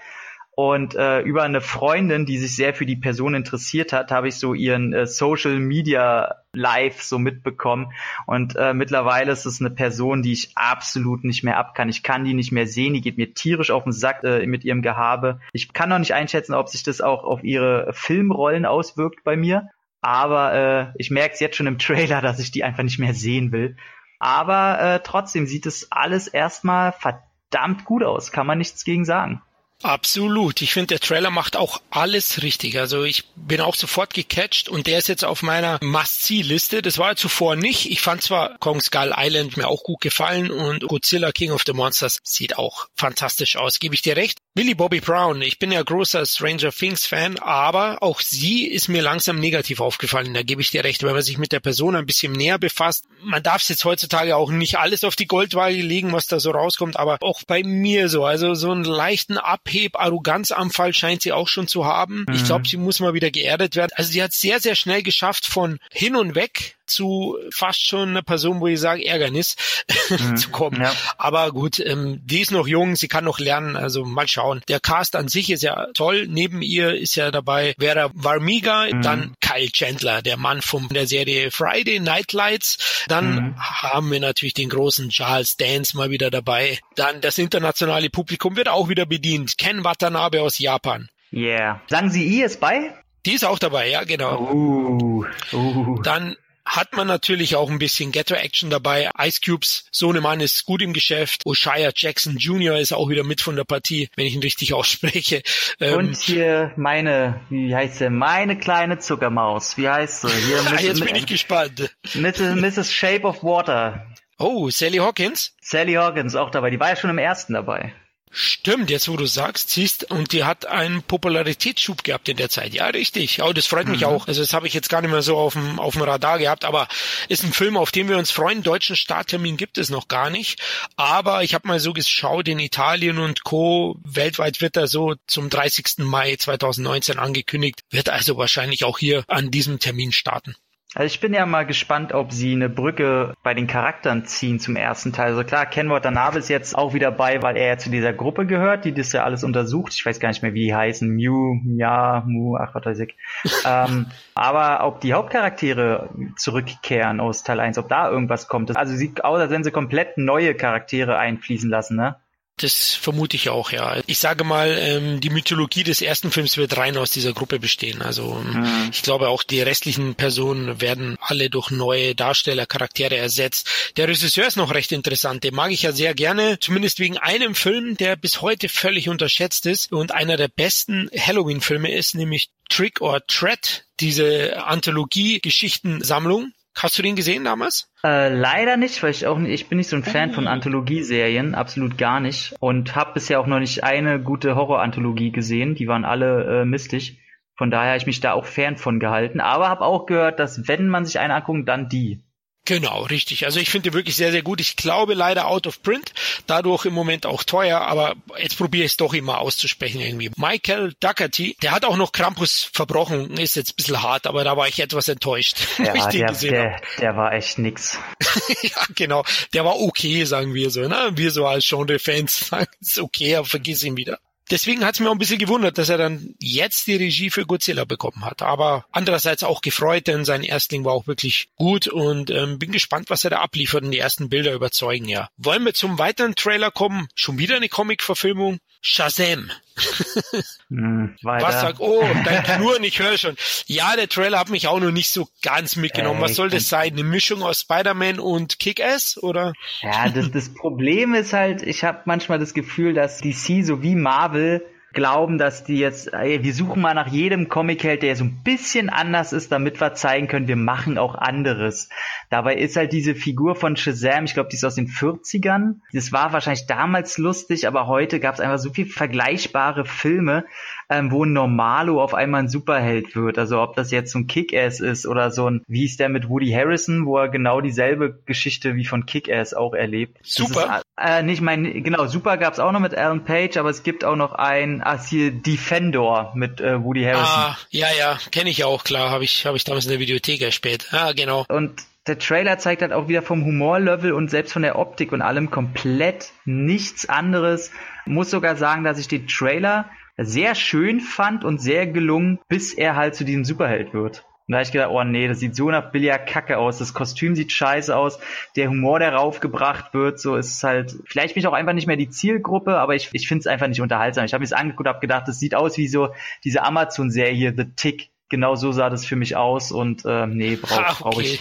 Und äh, über eine Freundin, die sich sehr für die Person interessiert hat, habe ich so ihren äh, Social Media Live so mitbekommen. Und äh, mittlerweile ist es eine Person, die ich absolut nicht mehr ab kann. Ich kann die nicht mehr sehen. Die geht mir tierisch auf den Sack äh, mit ihrem Gehabe. Ich kann noch nicht einschätzen, ob sich das auch auf ihre Filmrollen auswirkt bei mir. Aber äh, ich merke es jetzt schon im Trailer, dass ich die einfach nicht mehr sehen will. Aber äh, trotzdem sieht es alles erstmal verdammt gut aus. Kann man nichts gegen sagen. Absolut. Ich finde, der Trailer macht auch alles richtig. Also ich bin auch sofort gecatcht und der ist jetzt auf meiner Must-See-Liste. Das war ja zuvor nicht. Ich fand zwar Kong Skull Island mir auch gut gefallen und Godzilla King of the Monsters sieht auch fantastisch aus. Gebe ich dir recht. Millie Bobby Brown, ich bin ja großer Stranger Things Fan, aber auch sie ist mir langsam negativ aufgefallen. Da gebe ich dir recht, wenn man sich mit der Person ein bisschen näher befasst. Man darf es jetzt heutzutage auch nicht alles auf die Goldwaage legen, was da so rauskommt, aber auch bei mir so. Also so einen leichten Abheb-Arroganzanfall scheint sie auch schon zu haben. Mhm. Ich glaube, sie muss mal wieder geerdet werden. Also sie hat es sehr, sehr schnell geschafft von hin und weg zu fast schon einer Person, wo ich sage, Ärgernis mhm. zu kommen. Ja. Aber gut, ähm, die ist noch jung, sie kann noch lernen, also mal schauen. Der Cast an sich ist ja toll. Neben ihr ist ja dabei Vera Farmiga, mhm. dann Kyle Chandler, der Mann von der Serie Friday Night Lights. Dann mhm. haben wir natürlich den großen Charles Dance mal wieder dabei. Dann das internationale Publikum wird auch wieder bedient. Ken Watanabe aus Japan. Yeah. Sagen Sie, I ist bei? Die ist auch dabei, ja, genau. Uh, uh. Dann hat man natürlich auch ein bisschen Ghetto-Action dabei. Ice Cubes Sohnemann ist gut im Geschäft. O'Shea Jackson Junior ist auch wieder mit von der Partie, wenn ich ihn richtig ausspreche. Ähm und hier meine, wie heißt sie, meine kleine Zuckermaus. Wie heißt sie? Hier mit, jetzt bin ich gespannt. Mit, Missus Shape of Water. Oh, Sally Hawkins? Sally Hawkins auch dabei. Die war ja schon im ersten dabei. Stimmt, jetzt wo du sagst, siehst, und die hat einen Popularitätsschub gehabt in der Zeit. Ja, richtig. Oh, das freut mhm. mich auch. Also das habe ich jetzt gar nicht mehr so auf dem, auf dem Radar gehabt, aber ist ein Film, auf den wir uns freuen. Deutschen Starttermin gibt es noch gar nicht, aber ich habe mal so geschaut, in Italien und Co. weltweit wird er so zum dreißigsten Mai zweitausendneunzehn angekündigt, wird also wahrscheinlich auch hier an diesem Termin starten. Also ich bin ja mal gespannt, ob sie eine Brücke bei den Charakteren ziehen zum ersten Teil. Also klar, Ken Watanabe ist jetzt auch wieder bei, weil er ja zu dieser Gruppe gehört, die das ja alles untersucht. Ich weiß gar nicht mehr, wie die heißen. Mew, Mia, Mu, ach was weiß ich. ähm, aber ob die Hauptcharaktere zurückkehren aus Teil eins, ob da irgendwas kommt. Also sieht aus, als wenn sie komplett neue Charaktere einfließen lassen, ne? Das vermute ich auch, ja. Ich sage mal, ähm, die Mythologie des ersten Films wird rein aus dieser Gruppe bestehen. Also mhm. ich glaube, auch die restlichen Personen werden alle durch neue Darsteller, Charaktere ersetzt. Der Regisseur ist noch recht interessant. Den mag ich ja sehr gerne, zumindest wegen einem Film, der bis heute völlig unterschätzt ist und einer der besten Halloween-Filme ist, nämlich Trick or Treat, diese Anthologie-Geschichtensammlung. Hast du den gesehen damals? Äh, leider nicht, weil ich auch nicht, ich bin nicht so ein Fan oh. von Anthologieserien, absolut gar nicht. Und habe bisher auch noch nicht eine gute Horror-Anthologie gesehen, die waren alle äh, mistig. Von daher habe ich mich da auch fern von gehalten. Aber habe auch gehört, dass wenn man sich eine anguckt, dann die. Genau, richtig. Also ich finde die wirklich sehr, sehr gut. Ich glaube leider out of print, dadurch im Moment auch teuer, aber jetzt probiere ich es doch immer auszusprechen irgendwie. Michael Ducati, der hat auch noch Krampus verbrochen, ist jetzt ein bisschen hart, aber da war ich etwas enttäuscht. Ja, ich den der, gesehen der, der war echt nix. Ja, genau. Der war okay, sagen wir so. Ne? Wir so als Genre-Fans sagen, ist okay, aber vergiss ihn wieder. Deswegen hat es mir auch ein bisschen gewundert, dass er dann jetzt die Regie für Godzilla bekommen hat. Aber andererseits auch gefreut, denn sein Erstling war auch wirklich gut und ähm, bin gespannt, was er da abliefert und die ersten Bilder überzeugen, ja. Wollen wir zum weiteren Trailer kommen? Schon wieder eine Comic-Verfilmung. Shazam. hm, was sagt, oh, dein Knurren, ich höre schon. Ja, der Trailer hat mich auch noch nicht so ganz mitgenommen. Äh, was soll das sein? Eine Mischung aus Spider-Man und Kick-Ass, oder? Ja, das, das Problem ist halt, ich habe manchmal das Gefühl, dass D C sowie Marvel glauben, dass die jetzt, ey, wir suchen mal nach jedem Comicheld, der so ein bisschen anders ist, damit wir zeigen können, wir machen auch anderes. Dabei ist halt diese Figur von Shazam, ich glaube, die ist aus den vierzigern. Das war wahrscheinlich damals lustig, aber heute gab es einfach so viel vergleichbare Filme, ähm, wo ein Normalo auf einmal ein Superheld wird. Also ob das jetzt so ein Kick-Ass ist oder so ein, wie ist der mit Woody Harrison, wo er genau dieselbe Geschichte wie von Kick-Ass auch erlebt. Super. Ist, äh, nicht mein, genau, Super gab es auch noch mit Alan Page, aber es gibt auch noch ein Ah, hier Defendor mit äh, Woody Harrison. Ah, ja, ja, kenne ich auch, klar. Habe ich, hab ich damals in der Videothek erspäht. Ah, genau. Und der Trailer zeigt halt auch wieder vom Humorlevel und selbst von der Optik und allem komplett nichts anderes. Muss sogar sagen, dass ich den Trailer sehr schön fand und sehr gelungen, bis er halt zu diesem Superheld wird. Und da habe ich gedacht, oh nee, das sieht so nach billiger Kacke aus, das Kostüm sieht scheiße aus, der Humor, der raufgebracht wird, so ist halt, vielleicht bin ich auch einfach nicht mehr die Zielgruppe, aber ich, ich finde es einfach nicht unterhaltsam. Ich habe mir das angeguckt, habe gedacht, das sieht aus wie so diese Amazon-Serie hier, The Tick, genau so sah das für mich aus und äh, nee, brauche ah, okay. brauch ich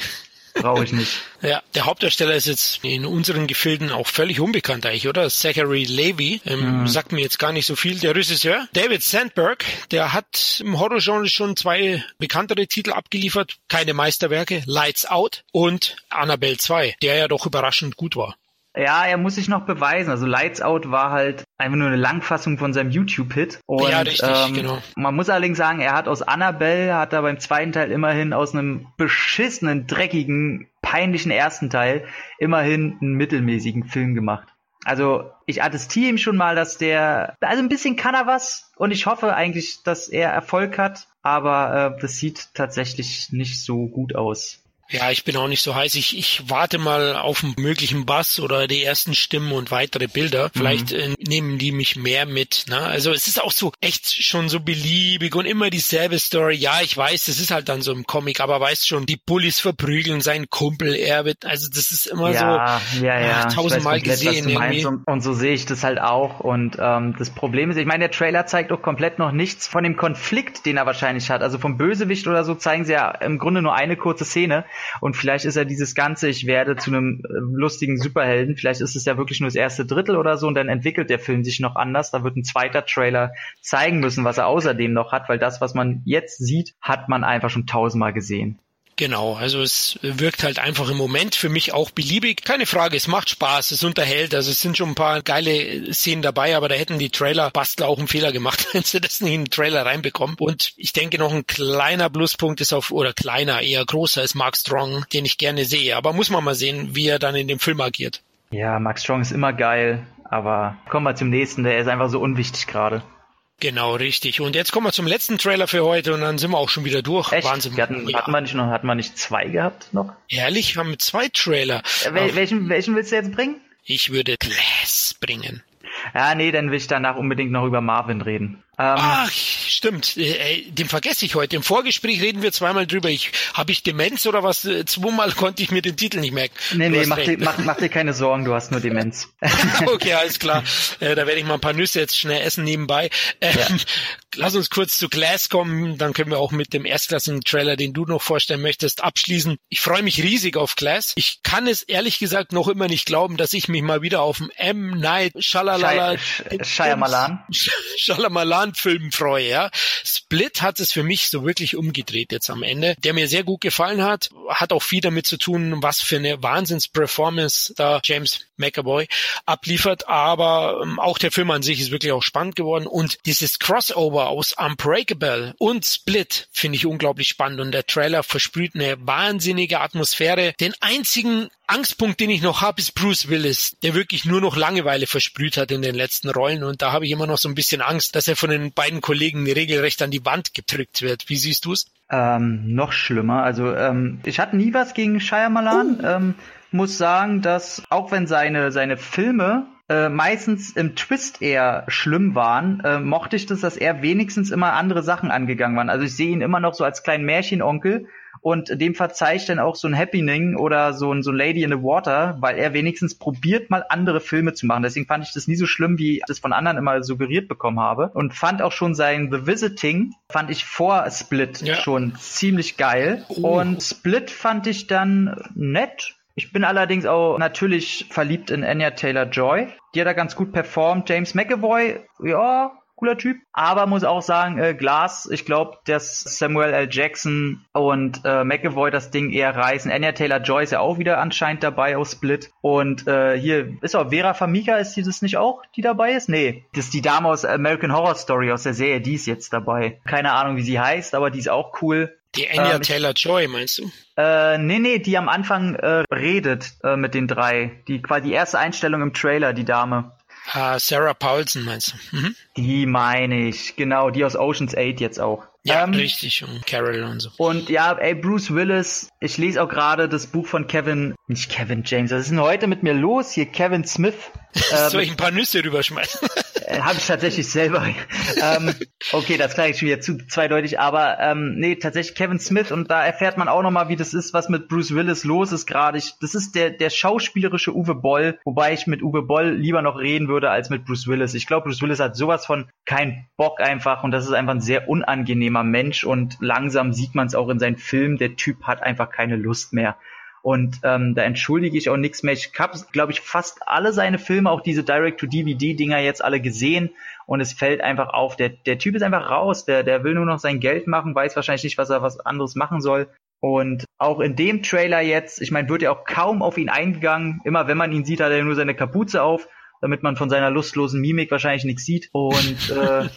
Brauche ich nicht. Ja, der Hauptdarsteller ist jetzt in unseren Gefilden auch völlig unbekannt eigentlich, oder? Zachary Levi, ähm, mhm. sagt mir jetzt gar nicht so viel. Der Regisseur David Sandberg, der hat im Horrorgenre schon zwei bekanntere Titel abgeliefert. Keine Meisterwerke, Lights Out und Annabelle zwei, der ja doch überraschend gut war. Ja, er muss sich noch beweisen. Also Lights Out war halt einfach nur eine Langfassung von seinem YouTube-Hit. Und, ja, richtig, ähm, genau. Man muss allerdings sagen, er hat aus Annabelle, hat er beim zweiten Teil immerhin aus einem beschissenen, dreckigen, peinlichen ersten Teil immerhin einen mittelmäßigen Film gemacht. Also ich attestiere ihm schon mal, dass der, also ein bisschen kann er was und ich hoffe eigentlich, dass er Erfolg hat, aber äh, das sieht tatsächlich nicht so gut aus. Ja, ich bin auch nicht so heiß. Ich, ich warte mal auf einen möglichen Bass oder die ersten Stimmen und weitere Bilder. Vielleicht mhm. äh, nehmen die mich mehr mit. Ne? Also es ist auch so echt schon so beliebig und immer dieselbe Story. Ja, ich weiß, das ist halt dann so im Comic, aber weißt schon, die Bullies verprügeln seinen Kumpel, er wird, also das ist immer ja, so ja, ja. Ach, tausendmal ich weiß komplett, gesehen. Was du und, und so sehe ich das halt auch. Und ähm, das Problem ist, ich meine, der Trailer zeigt auch komplett noch nichts von dem Konflikt, den er wahrscheinlich hat. Also vom Bösewicht oder so zeigen sie ja im Grunde nur eine kurze Szene. Und vielleicht ist ja dieses Ganze, ich werde zu einem lustigen Superhelden, vielleicht ist es ja wirklich nur das erste Drittel oder so und dann entwickelt der Film sich noch anders. Da wird ein zweiter Trailer zeigen müssen, was er außerdem noch hat, weil das, was man jetzt sieht, hat man einfach schon tausendmal gesehen. Genau, also es wirkt halt einfach im Moment für mich auch beliebig. Keine Frage, es macht Spaß, es unterhält. Also es sind schon ein paar geile Szenen dabei, aber da hätten die Trailer-Bastler auch einen Fehler gemacht, wenn sie das nicht in den Trailer reinbekommen. Und ich denke noch ein kleiner Pluspunkt ist auf, oder kleiner, eher großer ist Mark Strong, den ich gerne sehe. Aber muss man mal sehen, wie er dann in dem Film agiert. Ja, Mark Strong ist immer geil, aber kommen wir zum nächsten, der ist einfach so unwichtig gerade. Genau, richtig. Und jetzt kommen wir zum letzten Trailer für heute und dann sind wir auch schon wieder durch. Echt? Wahnsinn. Wir hatten, ja. hatten wir nicht noch, hatten wir nicht zwei gehabt noch? Ehrlich, haben wir zwei Trailer. Wel- welchen, welchen willst du jetzt bringen? Ich würde Glass bringen. Ja, nee, dann will ich danach unbedingt noch über Marvin reden. Ähm, Ach, stimmt. Äh, den vergesse ich heute. Im Vorgespräch reden wir zweimal drüber. Ich, habe ich Demenz oder was? Zweimal konnte ich mir den Titel nicht merken. Nee, du nee, mach dir, mach, mach dir keine Sorgen, du hast nur Demenz. Okay, alles klar. Äh, da werde ich mal ein paar Nüsse jetzt schnell essen nebenbei. Ähm, ja. Lass uns kurz zu Glass kommen, dann können wir auch mit dem erstklassigen Trailer, den du noch vorstellen möchtest, abschließen. Ich freue mich riesig auf Glass. Ich kann es ehrlich gesagt noch immer nicht glauben, dass ich mich mal wieder auf dem M. Night Shyamalan Shyamalan Shyamalan Film freue, ja. Split hat es für mich so wirklich umgedreht jetzt am Ende, der mir sehr gut gefallen hat, hat auch viel damit zu tun, was für eine Wahnsinns-Performance da James McAvoy abliefert, aber ähm, auch der Film an sich ist wirklich auch spannend geworden und dieses Crossover aus Unbreakable und Split finde ich unglaublich spannend und der Trailer versprüht eine wahnsinnige Atmosphäre. Den einzigen Angstpunkt, den ich noch habe, ist Bruce Willis, der wirklich nur noch Langeweile versprüht hat in den letzten Rollen und da habe ich immer noch so ein bisschen Angst, dass er von den beiden Kollegen regelrecht an die Wand gedrückt wird. Wie siehst du es? Ähm, noch schlimmer. Also ähm, ich hatte nie was gegen Shyamalan. Oh. Ähm, muss sagen, dass auch wenn seine seine Filme äh, meistens im Twist eher schlimm waren, äh, mochte ich das, dass er wenigstens immer andere Sachen angegangen war. Also ich sehe ihn immer noch so als kleinen Märchenonkel. und dem verzeih ich dann auch so ein Happening oder so ein, so ein Lady in the Water, weil er wenigstens probiert mal andere Filme zu machen. Deswegen fand ich das nie so schlimm, wie ich das von anderen immer suggeriert bekommen habe, und fand auch schon sein The Visiting, fand ich vor Split ja. schon ziemlich geil uh. und Split fand ich dann nett. Ich bin allerdings auch natürlich verliebt in Anya Taylor-Joy. Die hat da ganz gut performt. James McAvoy, ja, cooler Typ. Aber muss auch sagen, äh, Glass, ich glaube, dass Samuel L. Jackson und äh, McAvoy das Ding eher reißen. Anya Taylor-Joy ist ja auch wieder anscheinend dabei aus Split. Und äh, hier ist auch Vera Farmiga, ist die das nicht auch, die dabei ist? Nee, das ist die Dame aus American Horror Story, aus der Serie, die ist jetzt dabei. Keine Ahnung, wie sie heißt, aber die ist auch cool. Die Anya ähm, Taylor-Joy, meinst du? Äh, nee, nee, die am Anfang äh, redet äh, mit den drei. Die quasi die erste Einstellung im Trailer, die Dame. Ah, Sarah Paulson, meinst du? Mhm. Die meine ich, genau, die aus Ocean's Eight jetzt auch. Ja, ähm, richtig, und Carol und so. Und ja, ey, Bruce Willis, ich lese auch gerade das Buch von Kevin, nicht Kevin James, was ist denn heute mit mir los? Hier, Kevin Smith. Ähm, Soll ich ein paar Nüsse rüberschmeißen? Habe ich tatsächlich selber. ähm, okay, das klang ich schon wieder zu zweideutig, aber ähm, nee, tatsächlich Kevin Smith, und da erfährt man auch nochmal, wie das ist, was mit Bruce Willis los ist gerade. Das ist der, der schauspielerische Uwe Boll, wobei ich mit Uwe Boll lieber noch reden würde als mit Bruce Willis. Ich glaube, Bruce Willis hat sowas von keinen Bock einfach, und das ist einfach ein sehr unangenehmer Mensch, und langsam sieht man es auch in seinen Filmen, der Typ hat einfach keine Lust mehr. Und ähm, da entschuldige ich auch nichts mehr. Ich habe, glaube ich, fast alle seine Filme, auch diese Direct-to-D V D-Dinger jetzt alle gesehen, und es fällt einfach auf, der, der Typ ist einfach raus, der, der will nur noch sein Geld machen, weiß wahrscheinlich nicht, was er was anderes machen soll. Und auch in dem Trailer jetzt, ich meine, wird ja auch kaum auf ihn eingegangen. Immer wenn man ihn sieht, hat er nur seine Kapuze auf, damit man von seiner lustlosen Mimik wahrscheinlich nichts sieht. Und äh,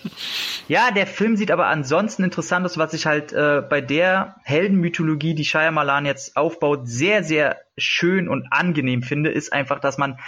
ja, der Film sieht aber ansonsten interessant aus, was ich halt äh, bei der Heldenmythologie, die Shyamalan jetzt aufbaut, sehr, sehr schön und angenehm finde, ist einfach, dass man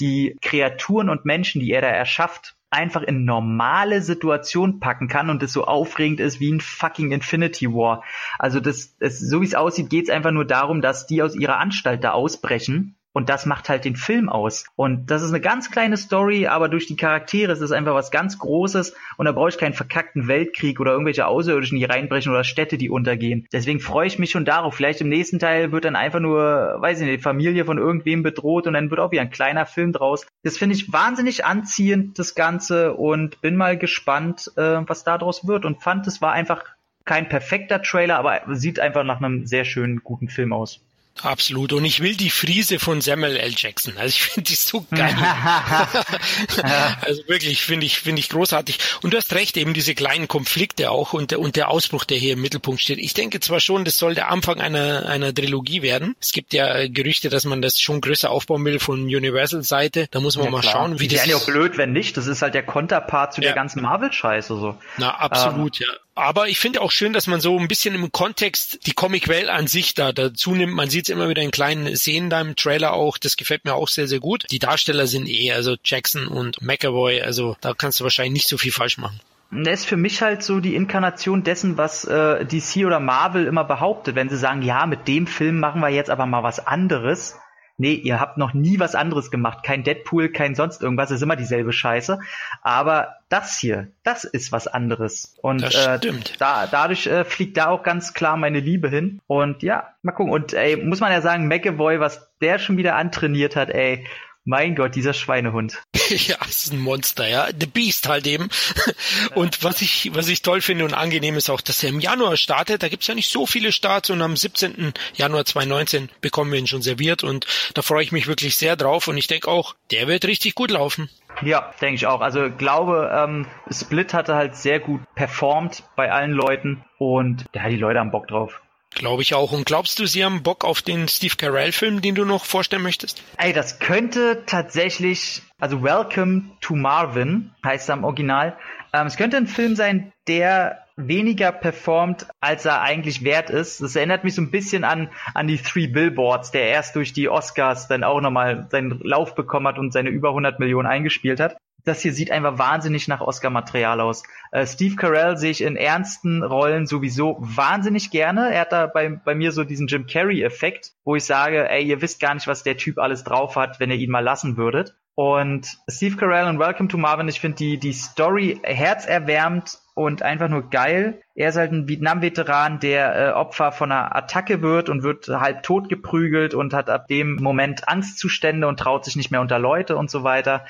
die Kreaturen und Menschen, die er da erschafft, einfach in normale Situationen packen kann, und das so aufregend ist wie ein fucking Infinity War. Also das, das so wie es aussieht, geht es einfach nur darum, dass die aus ihrer Anstalt da ausbrechen. Und das macht halt den Film aus. Und das ist eine ganz kleine Story, aber durch die Charaktere ist es einfach was ganz Großes. Und da brauche ich keinen verkackten Weltkrieg oder irgendwelche Außerirdischen, die reinbrechen, oder Städte, die untergehen. Deswegen freue ich mich schon darauf. Vielleicht im nächsten Teil wird dann einfach nur, weiß ich nicht, die Familie von irgendwem bedroht, und dann wird auch wieder ein kleiner Film draus. Das finde ich wahnsinnig anziehend, das Ganze. Und bin mal gespannt, äh, was daraus wird. Und fand, es war einfach kein perfekter Trailer, aber sieht einfach nach einem sehr schönen, guten Film aus. Absolut. Und ich will die Friese von Samuel L. Jackson. Also ich finde die so geil. Also wirklich, finde ich, finde ich großartig. Und du hast recht, eben diese kleinen Konflikte auch, und der, und der Ausbruch, der hier im Mittelpunkt steht. Ich denke zwar schon, das soll der Anfang einer, einer Trilogie werden. Es gibt ja Gerüchte, dass man das schon größer aufbauen will von Universal-Seite. Da muss man ja, mal klar. schauen, wie das ist. Ja, auch blöd, wenn nicht. Das ist halt der Konterpart zu ja. der ganzen Marvel-Scheiße, so. Na, absolut, ähm. ja. Aber ich finde auch schön, dass man so ein bisschen im Kontext die Comic-Welt an sich da dazu nimmt. Man sieht es immer wieder in kleinen Szenen da im Trailer auch. Das gefällt mir auch sehr, sehr gut. Die Darsteller sind eh, also Jackson und McAvoy. Also da kannst du wahrscheinlich nicht so viel falsch machen. Das ist für mich halt so die Inkarnation dessen, was äh, D C oder Marvel immer behauptet. Wenn sie sagen, ja, mit dem Film machen wir jetzt aber mal was anderes. Nee, ihr habt noch nie was anderes gemacht. Kein Deadpool, kein sonst irgendwas. Das ist immer dieselbe Scheiße. Aber das hier, das ist was anderes. Und äh, da, dadurch äh, fliegt da auch ganz klar meine Liebe hin. Und ja, mal gucken. Und ey, muss man ja sagen, McAvoy, was der schon wieder antrainiert hat, ey. Mein Gott, dieser Schweinehund. Ja, es ist ein Monster, ja. The Beast halt eben. Und was ich, was ich toll finde und angenehm ist auch, dass er im Januar startet. Da gibt's ja nicht so viele Starts, und am siebzehnten Januar zweitausendneunzehn bekommen wir ihn schon serviert, und da freue ich mich wirklich sehr drauf, und ich denke auch, der wird richtig gut laufen. Ja, denke ich auch. Also glaube, ähm, Split hatte halt sehr gut performt bei allen Leuten, und da ja, die Leute haben Bock drauf. Glaube ich auch. Und glaubst du, sie haben Bock auf den Steve Carell-Film, den du noch vorstellen möchtest? Ey, das könnte tatsächlich, also Welcome to Marvin heißt er im Original. Ähm, es könnte ein Film sein, der weniger performt, als er eigentlich wert ist. Das erinnert mich so ein bisschen an an die Three Billboards, der erst durch die Oscars dann auch nochmal seinen Lauf bekommen hat und seine über hundert Millionen eingespielt hat. Das hier sieht einfach wahnsinnig nach Oscar-Material aus. Äh, Steve Carell sehe ich in ernsten Rollen sowieso wahnsinnig gerne. Er hat da bei, bei mir so diesen Jim Carrey-Effekt, wo ich sage, ey, ihr wisst gar nicht, was der Typ alles drauf hat, wenn ihr ihn mal lassen würdet. Und Steve Carell und Welcome to Marvin, ich finde die die Story herzerwärmend, und einfach nur geil. Er ist halt ein Vietnam-Veteran, der äh, Opfer von einer Attacke wird und wird halb tot geprügelt und hat ab dem Moment Angstzustände und traut sich nicht mehr unter Leute und so weiter.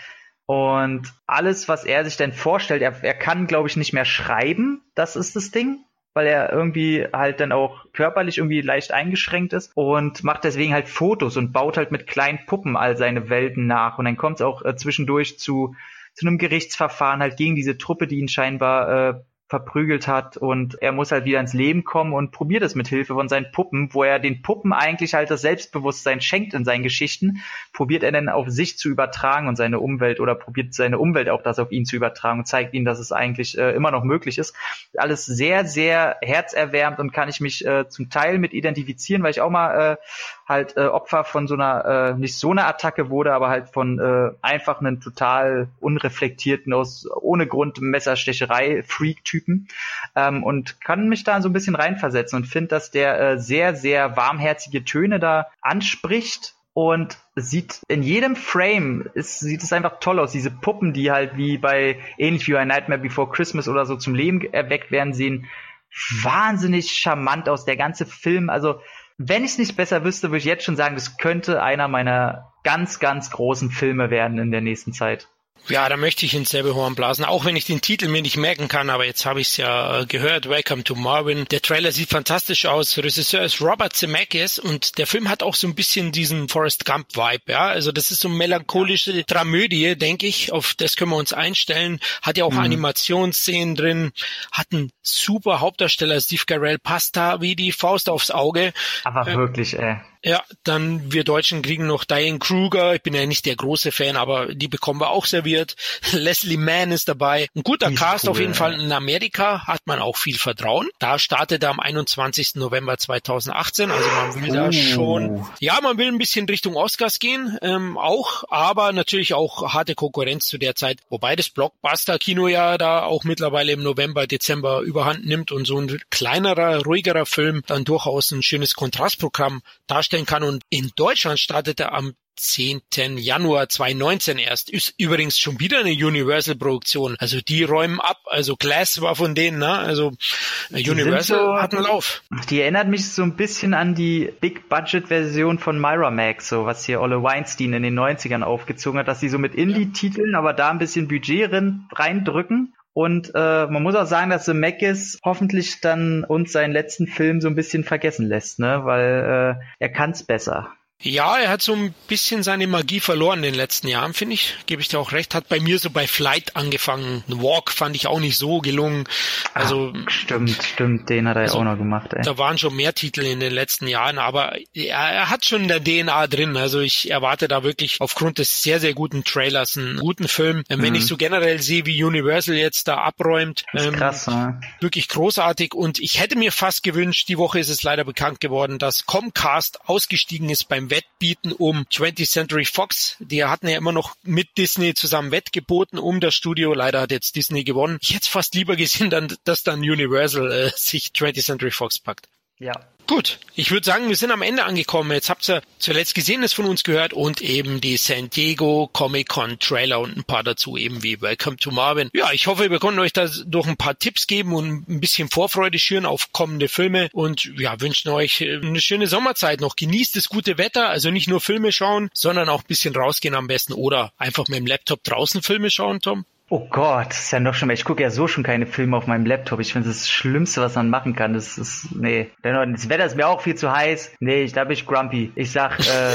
Und alles, was er sich denn vorstellt, er, er kann, glaube ich, nicht mehr schreiben, das ist das Ding, weil er irgendwie halt dann auch körperlich irgendwie leicht eingeschränkt ist und macht deswegen halt Fotos und baut halt mit kleinen Puppen all seine Welten nach. Und dann kommt es auch äh, zwischendurch zu, zu einem Gerichtsverfahren halt gegen diese Truppe, die ihn scheinbar äh, verprügelt hat, und er muss halt wieder ins Leben kommen und probiert es mit Hilfe von seinen Puppen, wo er den Puppen eigentlich halt das Selbstbewusstsein schenkt in seinen Geschichten, probiert er dann auf sich zu übertragen und seine Umwelt, oder probiert seine Umwelt auch das auf ihn zu übertragen und zeigt ihm, dass es eigentlich äh, immer noch möglich ist. Alles sehr, sehr herzerwärmend, und kann ich mich äh, zum Teil mit identifizieren, weil ich auch mal äh, halt äh, Opfer von so einer, äh, nicht so einer Attacke wurde, aber halt von äh, einfach einem total unreflektierten, aus ohne Grund Messerstecherei-Freak-Typ. Ähm, und kann mich da so ein bisschen reinversetzen und finde, dass der äh, sehr, sehr warmherzige Töne da anspricht, und sieht in jedem Frame, ist, sieht es einfach toll aus. Diese Puppen, die halt wie bei, ähnlich wie bei Nightmare Before Christmas oder so, zum Leben erweckt werden, sehen wahnsinnig charmant aus. Der ganze Film, also wenn ich es nicht besser wüsste, würde ich jetzt schon sagen, das könnte einer meiner ganz, ganz großen Filme werden in der nächsten Zeit. Ja, da möchte ich ins selbe Horn blasen, auch wenn ich den Titel mir nicht merken kann, aber jetzt habe ich es ja gehört, Welcome to Marvin. Der Trailer sieht fantastisch aus, Regisseur ist Robert Zemeckis, und der Film hat auch so ein bisschen diesen Forrest Gump-Vibe, ja, also das ist so eine melancholische Dramödie, denke ich, auf das können wir uns einstellen, hat ja auch mhm. Animationsszenen drin, hat einen super Hauptdarsteller, Steve Carell passt da wie die Faust aufs Auge. Aber äh, wirklich, ey. Ja, dann wir Deutschen kriegen noch Diane Kruger. Ich bin ja nicht der große Fan, aber die bekommen wir auch serviert. Leslie Mann ist dabei. Ein guter ist Cast cool, auf jeden ja. Fall. In Amerika hat man auch viel Vertrauen. Da startet er am einundzwanzigsten November zweitausendachtzehn. Also man will oh. da schon... Ja, man will ein bisschen Richtung Oscars gehen, ähm, auch. Aber natürlich auch harte Konkurrenz zu der Zeit. Wobei das Blockbuster-Kino ja da auch mittlerweile im November, Dezember überhand nimmt. Und so ein kleinerer, ruhigerer Film dann durchaus ein schönes Kontrastprogramm darstellt kann. Und in Deutschland startet er am zehnten Januar zweitausendneunzehn erst. Ist übrigens schon wieder eine Universal-Produktion. Also die räumen ab. Also Glass war von denen, ne? Also Universal so, hat einen Lauf. Die erinnert mich so ein bisschen an die Big-Budget-Version von Miramax, so was hier Olle Weinstein in den neunzigern aufgezogen hat, dass sie so mit Indie-Titeln, aber da ein bisschen Budget rein, reindrücken. Und äh, man muss auch sagen, dass Zemeckis hoffentlich dann uns seinen letzten Film so ein bisschen vergessen lässt, ne? Weil äh, er kann's besser. Ja, er hat so ein bisschen seine Magie verloren in den letzten Jahren, finde ich. Gebe ich dir auch recht. Hat bei mir so bei Flight angefangen. Walk fand ich auch nicht so gelungen. Also Ach, stimmt, stimmt. Den hat er also, ja auch noch gemacht. Ey. Da waren schon mehr Titel in den letzten Jahren, aber er, er hat schon in der D N A drin. Also ich erwarte da wirklich aufgrund des sehr, sehr guten Trailers einen guten Film. Wenn mhm. ich so generell sehe, wie Universal jetzt da abräumt. Das ist ähm, krass, ne? Wirklich großartig. Und ich hätte mir fast gewünscht, die Woche ist es leider bekannt geworden, dass Comcast ausgestiegen ist beim Wettbieten um twentieth Century Fox. Die hatten ja immer noch mit Disney zusammen Wettgeboten um das Studio. Leider hat jetzt Disney gewonnen. Ich hätte es fast lieber gesehen, dann, dass dann Universal äh, sich twentieth Century Fox packt. Ja. Gut, ich würde sagen, wir sind am Ende angekommen. Jetzt habt ihr zuletzt Gesehenes von uns gehört und eben die San Diego Comic Con Trailer und ein paar dazu eben wie Welcome to Marvin. Ja, ich hoffe, wir konnten euch da durch ein paar Tipps geben und ein bisschen Vorfreude schüren auf kommende Filme, und ja, wünschen euch eine schöne Sommerzeit noch. Genießt das gute Wetter, also nicht nur Filme schauen, sondern auch ein bisschen rausgehen am besten, oder einfach mit dem Laptop draußen Filme schauen, Tom. Oh Gott, das ist ja noch schon mehr. Ich gucke ja so schon keine Filme auf meinem Laptop. Ich finde, das ist das Schlimmste, was man machen kann. Das ist, nee. Das Wetter ist mir auch viel zu heiß. Nee, ich, da bin ich grumpy. Ich sag, äh,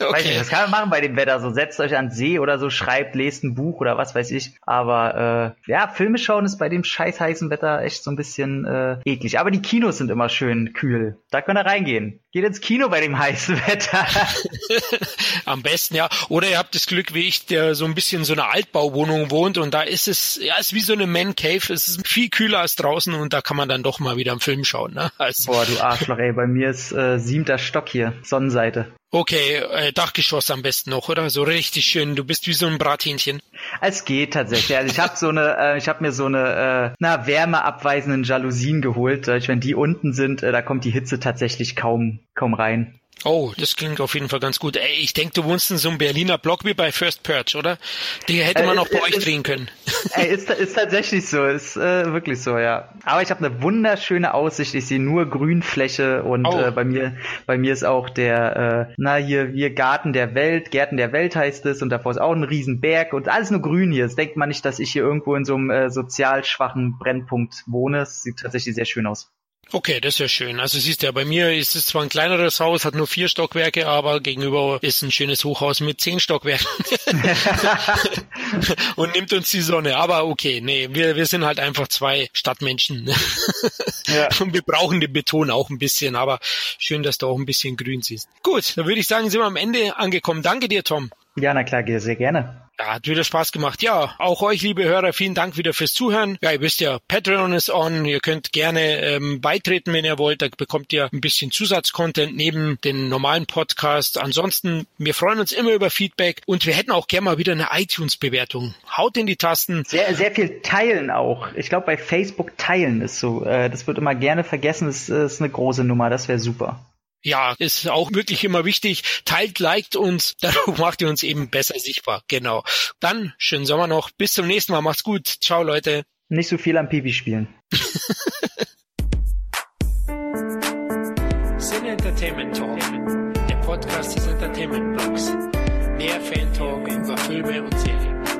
okay. Weiß nicht, was kann man machen bei dem Wetter? So, setzt euch an den See oder so, schreibt, lest ein Buch oder was weiß ich. Aber, äh, ja, Filme schauen ist bei dem scheiß heißen Wetter echt so ein bisschen, äh, eklig. Aber die Kinos sind immer schön kühl. Da könnt ihr reingehen. Geht ins Kino bei dem heißen Wetter. Am besten, ja. Oder ihr habt das Glück, wie ich, der so ein bisschen so eine Altbauwohnung wohnt, und da ist es, ja, ist wie so eine Man Cave, es ist viel kühler als draußen, und da kann man dann doch mal wieder einen Film schauen, ne? Also, boah, du Arschloch, ey, bei mir ist äh, siebter Stock hier, Sonnenseite. Okay, äh, Dachgeschoss am besten noch, oder? So richtig schön, du bist wie so ein Brathähnchen. Es geht tatsächlich, also ich habe so eine, äh, ich habe mir so eine, äh, na, wärmeabweisenden Jalousien geholt, wenn die unten sind, äh, da kommt die Hitze tatsächlich kaum, kaum rein. Oh, das klingt auf jeden Fall ganz gut. Ey, ich denke, du wohnst in so einem Berliner Block wie bei First Purge, oder? Die hätte man äh, auch bei ist, euch drehen können. Ey, ist, ist tatsächlich so. Ist äh, wirklich so, ja. Aber ich habe eine wunderschöne Aussicht. Ich sehe nur Grünfläche und oh. äh, bei mir bei mir ist auch der, äh, na hier, hier Garten der Welt, Gärten der Welt heißt es, und davor ist auch ein Riesenberg und alles nur grün hier. Das denkt man nicht, dass ich hier irgendwo in so einem äh, sozial schwachen Brennpunkt wohne. Es sieht tatsächlich sehr schön aus. Okay, das ist ja schön. Also siehst du ja, bei mir ist es zwar ein kleineres Haus, hat nur vier Stockwerke, aber gegenüber ist ein schönes Hochhaus mit zehn Stockwerken und nimmt uns die Sonne. Aber okay, nee, wir wir sind halt einfach zwei Stadtmenschen ja. Und wir brauchen den Beton auch ein bisschen, aber schön, dass du auch ein bisschen grün siehst. Gut, dann würde ich sagen, sind wir am Ende angekommen. Danke dir, Tom. Ja, na klar, sehr gerne. Ja, hat wieder Spaß gemacht. Ja, auch euch, liebe Hörer, vielen Dank wieder fürs Zuhören. Ja, ihr wisst ja, Patreon ist on. Ihr könnt gerne ähm, beitreten, wenn ihr wollt. Da bekommt ihr ein bisschen Zusatzcontent neben den normalen Podcast. Ansonsten, wir freuen uns immer über Feedback und wir hätten auch gerne mal wieder eine iTunes-Bewertung. Haut in die Tasten. Sehr, sehr viel teilen auch. Ich glaube, bei Facebook teilen ist so. Äh, das wird immer gerne vergessen. Das ist eine große Nummer. Das wäre super. Ja, ist auch wirklich immer wichtig. Teilt, liked uns, dadurch macht ihr uns eben besser sichtbar. Genau. Dann schönen Sommer noch. Bis zum nächsten Mal. Macht's gut. Ciao, Leute. Nicht so viel am Pipi spielen. Sin Entertainment Talk. Der Podcast des Entertainment Blogs. Mehr Fan-Talk über Filme und Serien.